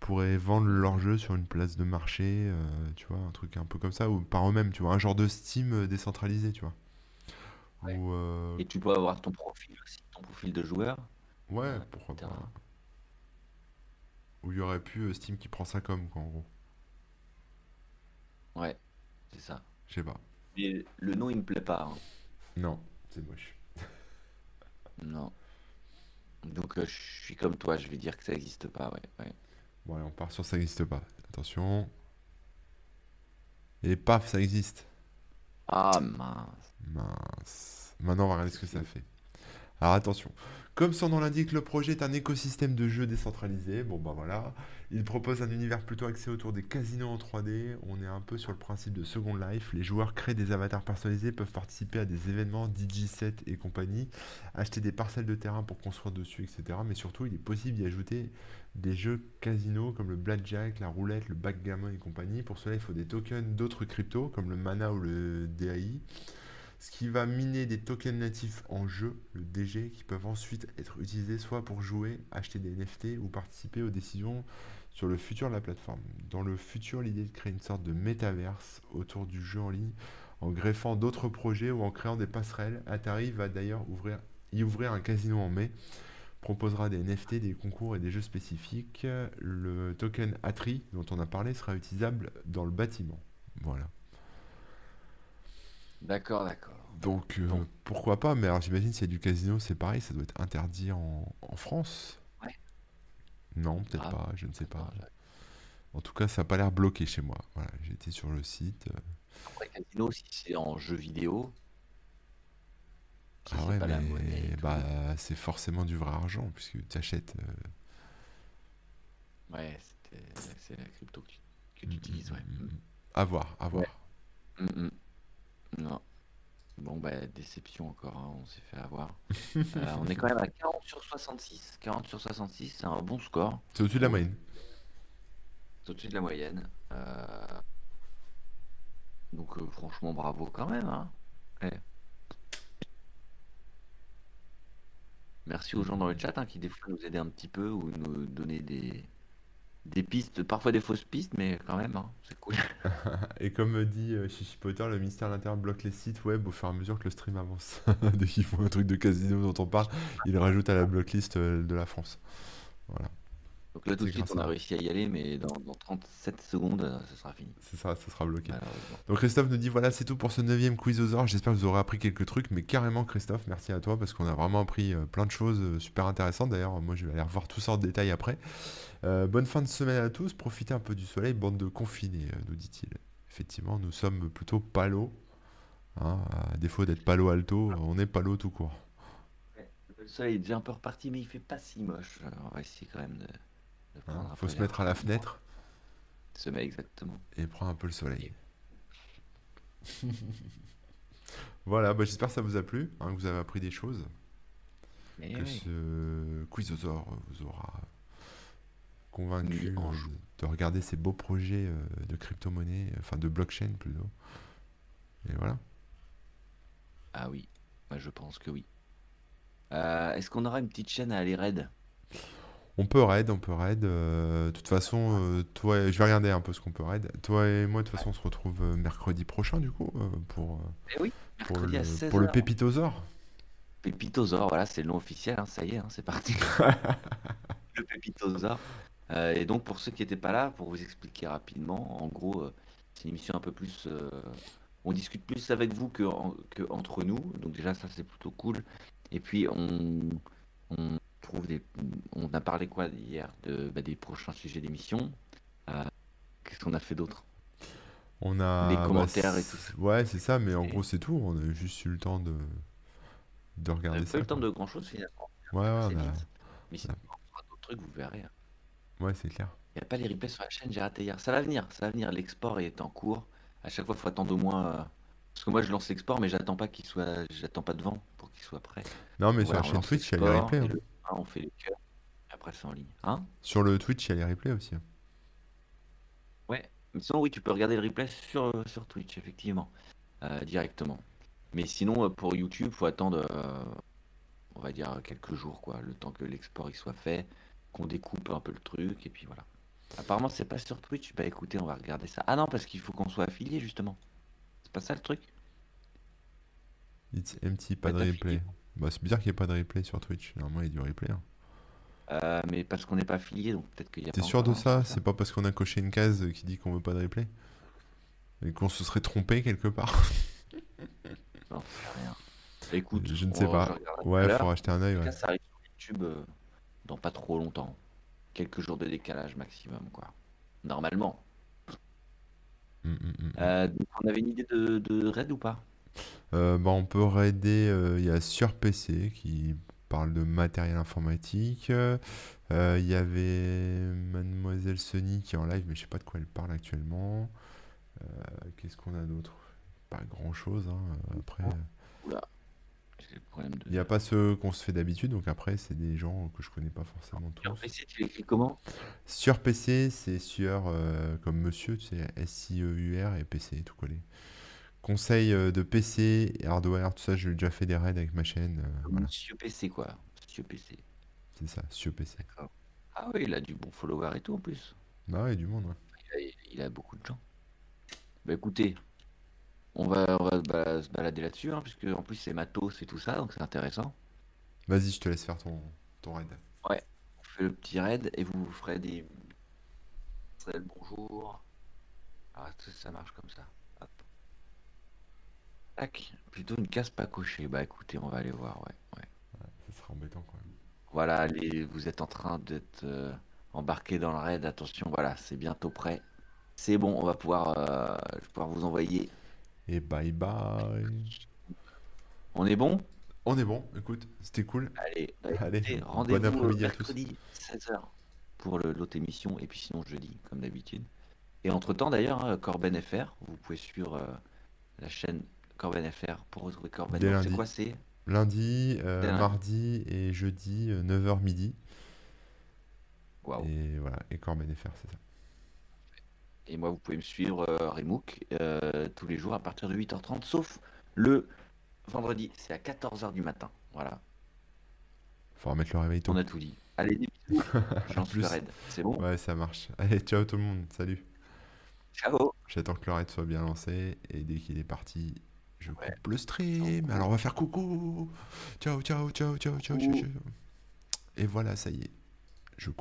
pourraient vendre leurs jeux sur une place de marché, euh, tu vois, un truc un peu comme ça, ou par eux-mêmes, tu vois, un genre de Steam décentralisé, tu vois. Ouais. Où, euh... Et tu peux avoir ton profil aussi, ton profil de joueur. Ouais, euh, pourquoi et cetera pas. Où il y aurait plus euh, Steam qui prend ça comme, quoi, en gros. Ouais, c'est ça. Je sais pas. Mais le nom, il me plaît pas. Hein. Non. C'est moche. Non. Donc euh, je suis comme toi, je vais dire que ça n'existe pas, ouais, ouais. Bon allez, on part sur ça n'existe pas. Attention. Et paf, ça existe. Ah mince. Mince. Maintenant on va regarder ce que ça fait. Alors attention. Comme son nom l'indique, le projet est un écosystème de jeux décentralisé. Bon bah voilà. Il propose un univers plutôt axé autour des casinos en trois D. On est un peu sur le principe de Second Life. Les joueurs créent des avatars personnalisés, peuvent participer à des événements, D J set et compagnie, acheter des parcelles de terrain pour construire dessus, et cetera. Mais surtout, il est possible d'y ajouter des jeux casinos comme le blackjack, la roulette, le backgammon et compagnie. Pour cela, il faut des tokens d'autres cryptos comme le mana ou le D A I. Ce qui va miner des tokens natifs en jeu, le D G, qui peuvent ensuite être utilisés soit pour jouer, acheter des N F T ou participer aux décisions sur le futur de la plateforme. Dans le futur, l'idée est de créer une sorte de métaverse autour du jeu en ligne, en greffant d'autres projets ou en créant des passerelles. Atari va d'ailleurs ouvrir, y ouvrir un casino en mai, proposera des N F T, des concours et des jeux spécifiques. Le token Atri, dont on a parlé, sera utilisable dans le bâtiment. Voilà. D'accord, d'accord. Donc, euh, Donc, pourquoi pas, mais alors j'imagine s'il y a du casino, c'est pareil, ça doit être interdit en, en France. Ouais. Non, peut-être ah, pas, je ne sais pas. pas. En tout cas, ça n'a pas l'air bloqué chez moi. Voilà, j'étais sur le site. Après, casino, si c'est en jeu vidéo... Si ah ouais, pas mais la monnaie, bah, c'est forcément du vrai argent, puisque tu achètes... Euh... Ouais, c'est la crypto que tu, que tu mmh, utilises, ouais. À voir, à voir. Ouais. Mmh, mmh. Non. Bon, bah, déception encore, hein. On s'est fait avoir. euh, on est quand même à quarante sur soixante-six. quarante sur soixante-six, c'est un bon score. C'est au-dessus de la moyenne. C'est au-dessus de la moyenne. Euh... Donc, euh, franchement, bravo quand même. Hein ouais. Merci aux gens dans le chat hein, qui, des fois, nous aidaient un petit peu ou nous donnaient des... des pistes, parfois des fausses pistes, mais quand même, hein, c'est cool. Et comme dit euh, Chichi Potter, le ministère de l'Intérieur bloque les sites web au fur et à mesure que le stream avance. Dès qu'ils font un truc de casino dont on parle, ils rajoutent à la blocklist euh, de la France. Voilà. Donc là, tout de suite, on a réussi à y aller, mais dans, dans trente-sept secondes, euh, ce sera fini. C'est ça, ça sera bloqué. Donc Christophe nous dit, voilà, c'est tout pour ce neuvième Quizosaure. J'espère que vous aurez appris quelques trucs, mais carrément, Christophe, merci à toi, parce qu'on a vraiment appris euh, plein de choses euh, super intéressantes. D'ailleurs, moi, je vais aller revoir tout ça en détail après. Euh, bonne fin de semaine à tous, profitez un peu du soleil, bande de confinés, euh, nous dit-il. Effectivement, nous sommes plutôt palo, hein, à défaut d'être palo alto, on est palo tout court. Ouais, le soleil est déjà un peu reparti, mais il fait pas si moche. Alors, on va essayer quand même de... de prendre hein, faut se mettre à la fenêtre. Se met exactement. Et prendre un peu le soleil. Voilà, bah, j'espère que ça vous a plu, hein, que vous avez appris des choses. Mais que oui. Ce Quizosaure vous aura... convaincu en joue. De regarder ces beaux projets de crypto-monnaie, enfin de blockchain plutôt. Et voilà. Ah oui, bah, je pense que oui. Euh, Est-ce qu'on aura une petite chaîne à aller raid? On peut raid, on peut raid. De euh, toute façon, euh, toi, et... je vais regarder un peu ce qu'on peut raid. Toi et moi, de toute façon, on se retrouve mercredi prochain du coup euh, pour, euh, eh oui, pour, le, à pour le Pépitosaure. Pépitosaure, voilà, c'est le nom officiel, hein, ça y est, hein, c'est parti. Le Pépitosaure. Euh, et donc pour ceux qui n'étaient pas là, pour vous expliquer rapidement, en gros, euh, c'est une émission un peu plus... Euh, on discute plus avec vous que, en, que entre nous, donc déjà ça c'est plutôt cool. Et puis on, on trouve des... On a parlé quoi hier de, bah, des prochains sujets d'émission. Euh, Qu'est-ce qu'on a fait d'autre? On a... Les commentaires bah, et tout ça. Ouais c'est ça, mais en et... gros c'est tout, on a juste eu le temps de, de regarder ça. On n'a pas eu le temps de grand chose finalement. Ouais, ouais, ouais. Mais sinon on fera d'autres trucs, vous verrez. Ouais, c'est clair. Il n'y a pas les replays sur la chaîne, j'ai raté hier. Ça va venir, ça va venir. L'export est en cours. à chaque fois, il faut attendre au moins. Parce que moi, je lance l'export, mais j'attends pas qu'il soit, j'attends pas devant pour qu'il soit prêt. Non, mais voilà, sur la chaîne Twitch, il y a les replays. Hein. Le... Ah, on fait les cœurs. Après, c'est en ligne. Hein, sur le Twitch, il y a les replays aussi. Ouais. Mais sinon, oui, tu peux regarder le replay sur, sur Twitch, effectivement, euh, directement. Mais sinon, pour YouTube, il faut attendre, euh, on va dire, quelques jours, quoi, le temps que l'export il soit fait, qu'on découpe un peu le truc, et puis voilà. Apparemment, c'est pas sur Twitch. Bah écoutez, on va regarder ça. Ah non, parce qu'il faut qu'on soit affilié, justement. C'est pas ça le truc. It's empty, pas de replay. Bah, c'est bizarre qu'il n'y ait pas de replay sur Twitch. Normalement, il y a du replay. Hein. Euh, mais parce qu'on n'est pas affilié, donc peut-être qu'il y a. T'es sûr de ça? C'est pas parce qu'on a coché une case qui dit qu'on veut pas de replay et qu'on se serait trompé quelque part? Non, c'est rien. Écoute, je ne sais pas. Ouais, il faut acheter un œil. Ouais. Ça arrive sur YouTube euh, dans pas trop longtemps. Quelques jours de décalage maximum, quoi. Normalement. Mmh, mmh. Euh, donc on avait une idée de, de raid ou pas? euh, bah On peut raider. Il euh, y a Sur P C qui parle de matériel informatique. Il euh, y avait Mademoiselle Sony qui est en live, mais je sais pas de quoi elle parle actuellement. Euh, Qu'est-ce qu'on a d'autre? Pas grand-chose. Hein. Après. Oula. Il n'y a pas ceux qu'on se fait d'habitude, donc après, c'est des gens que je connais pas forcément tous. Sur P C, tu l'écris comment? Sur P C, c'est sur, euh, comme monsieur, tu sais, S I E U R et P C, tout collé. Conseil de P C, hardware, tout ça, j'ai déjà fait des raids avec ma chaîne. Euh, voilà. Monsieur P C, quoi. Monsieur P C. C'est ça, Monsieur P C. Ah oui, il a du bon follower et tout en plus. Ah oui, du monde, ouais. Il a, il a beaucoup de gens. Bah écoutez. On va, on va se balader là-dessus, hein, puisque en plus c'est matos et tout ça, donc c'est intéressant. Vas-y, je te laisse faire ton, ton raid. Ouais, on fait le petit raid et vous vous ferez des... Vous ferez le bonjour. Alors, est-ce que ça marche comme ça? Hop. Tac, plutôt une case pas cochée. Bah écoutez, on va aller voir, ouais. ouais. ouais ça sera embêtant quand même. Voilà, les... vous êtes en train d'être euh, embarqué dans le raid, attention, voilà, c'est bientôt prêt. C'est bon, on va pouvoir, euh, je vais pouvoir vous envoyer... Et bye bye. On est bon? On est bon, écoute, c'était cool. Allez, allez, rendez-vous mercredi seize heures pour l'autre émission, et puis sinon jeudi, comme d'habitude. Et entre-temps, d'ailleurs, Corben F R, vous pouvez suivre euh, la chaîne Corben F R pour retrouver Corben. C'est quoi? C'est lundi, euh, mardi et jeudi, euh, neuf heures midi. Waouh. Et voilà, et Corben F R, c'est ça. Et moi, vous pouvez me suivre, euh, Remook, euh, tous les jours à partir de huit heures trente, sauf le vendredi, c'est à quatorze heures du matin. Voilà. Faut remettre le réveil tôt. On a tout dit. Allez, des bisous. J'en suis raide. C'est bon? Ouais, ça marche. Allez, ciao tout le monde. Salut. Ciao. J'attends que le raid soit bien lancé. Et dès qu'il est parti, je coupe ouais. le stream. Alors, on va faire coucou. Ciao, ciao, ciao, ciao, ciao, ciao. Et voilà, ça y est. Je coupe.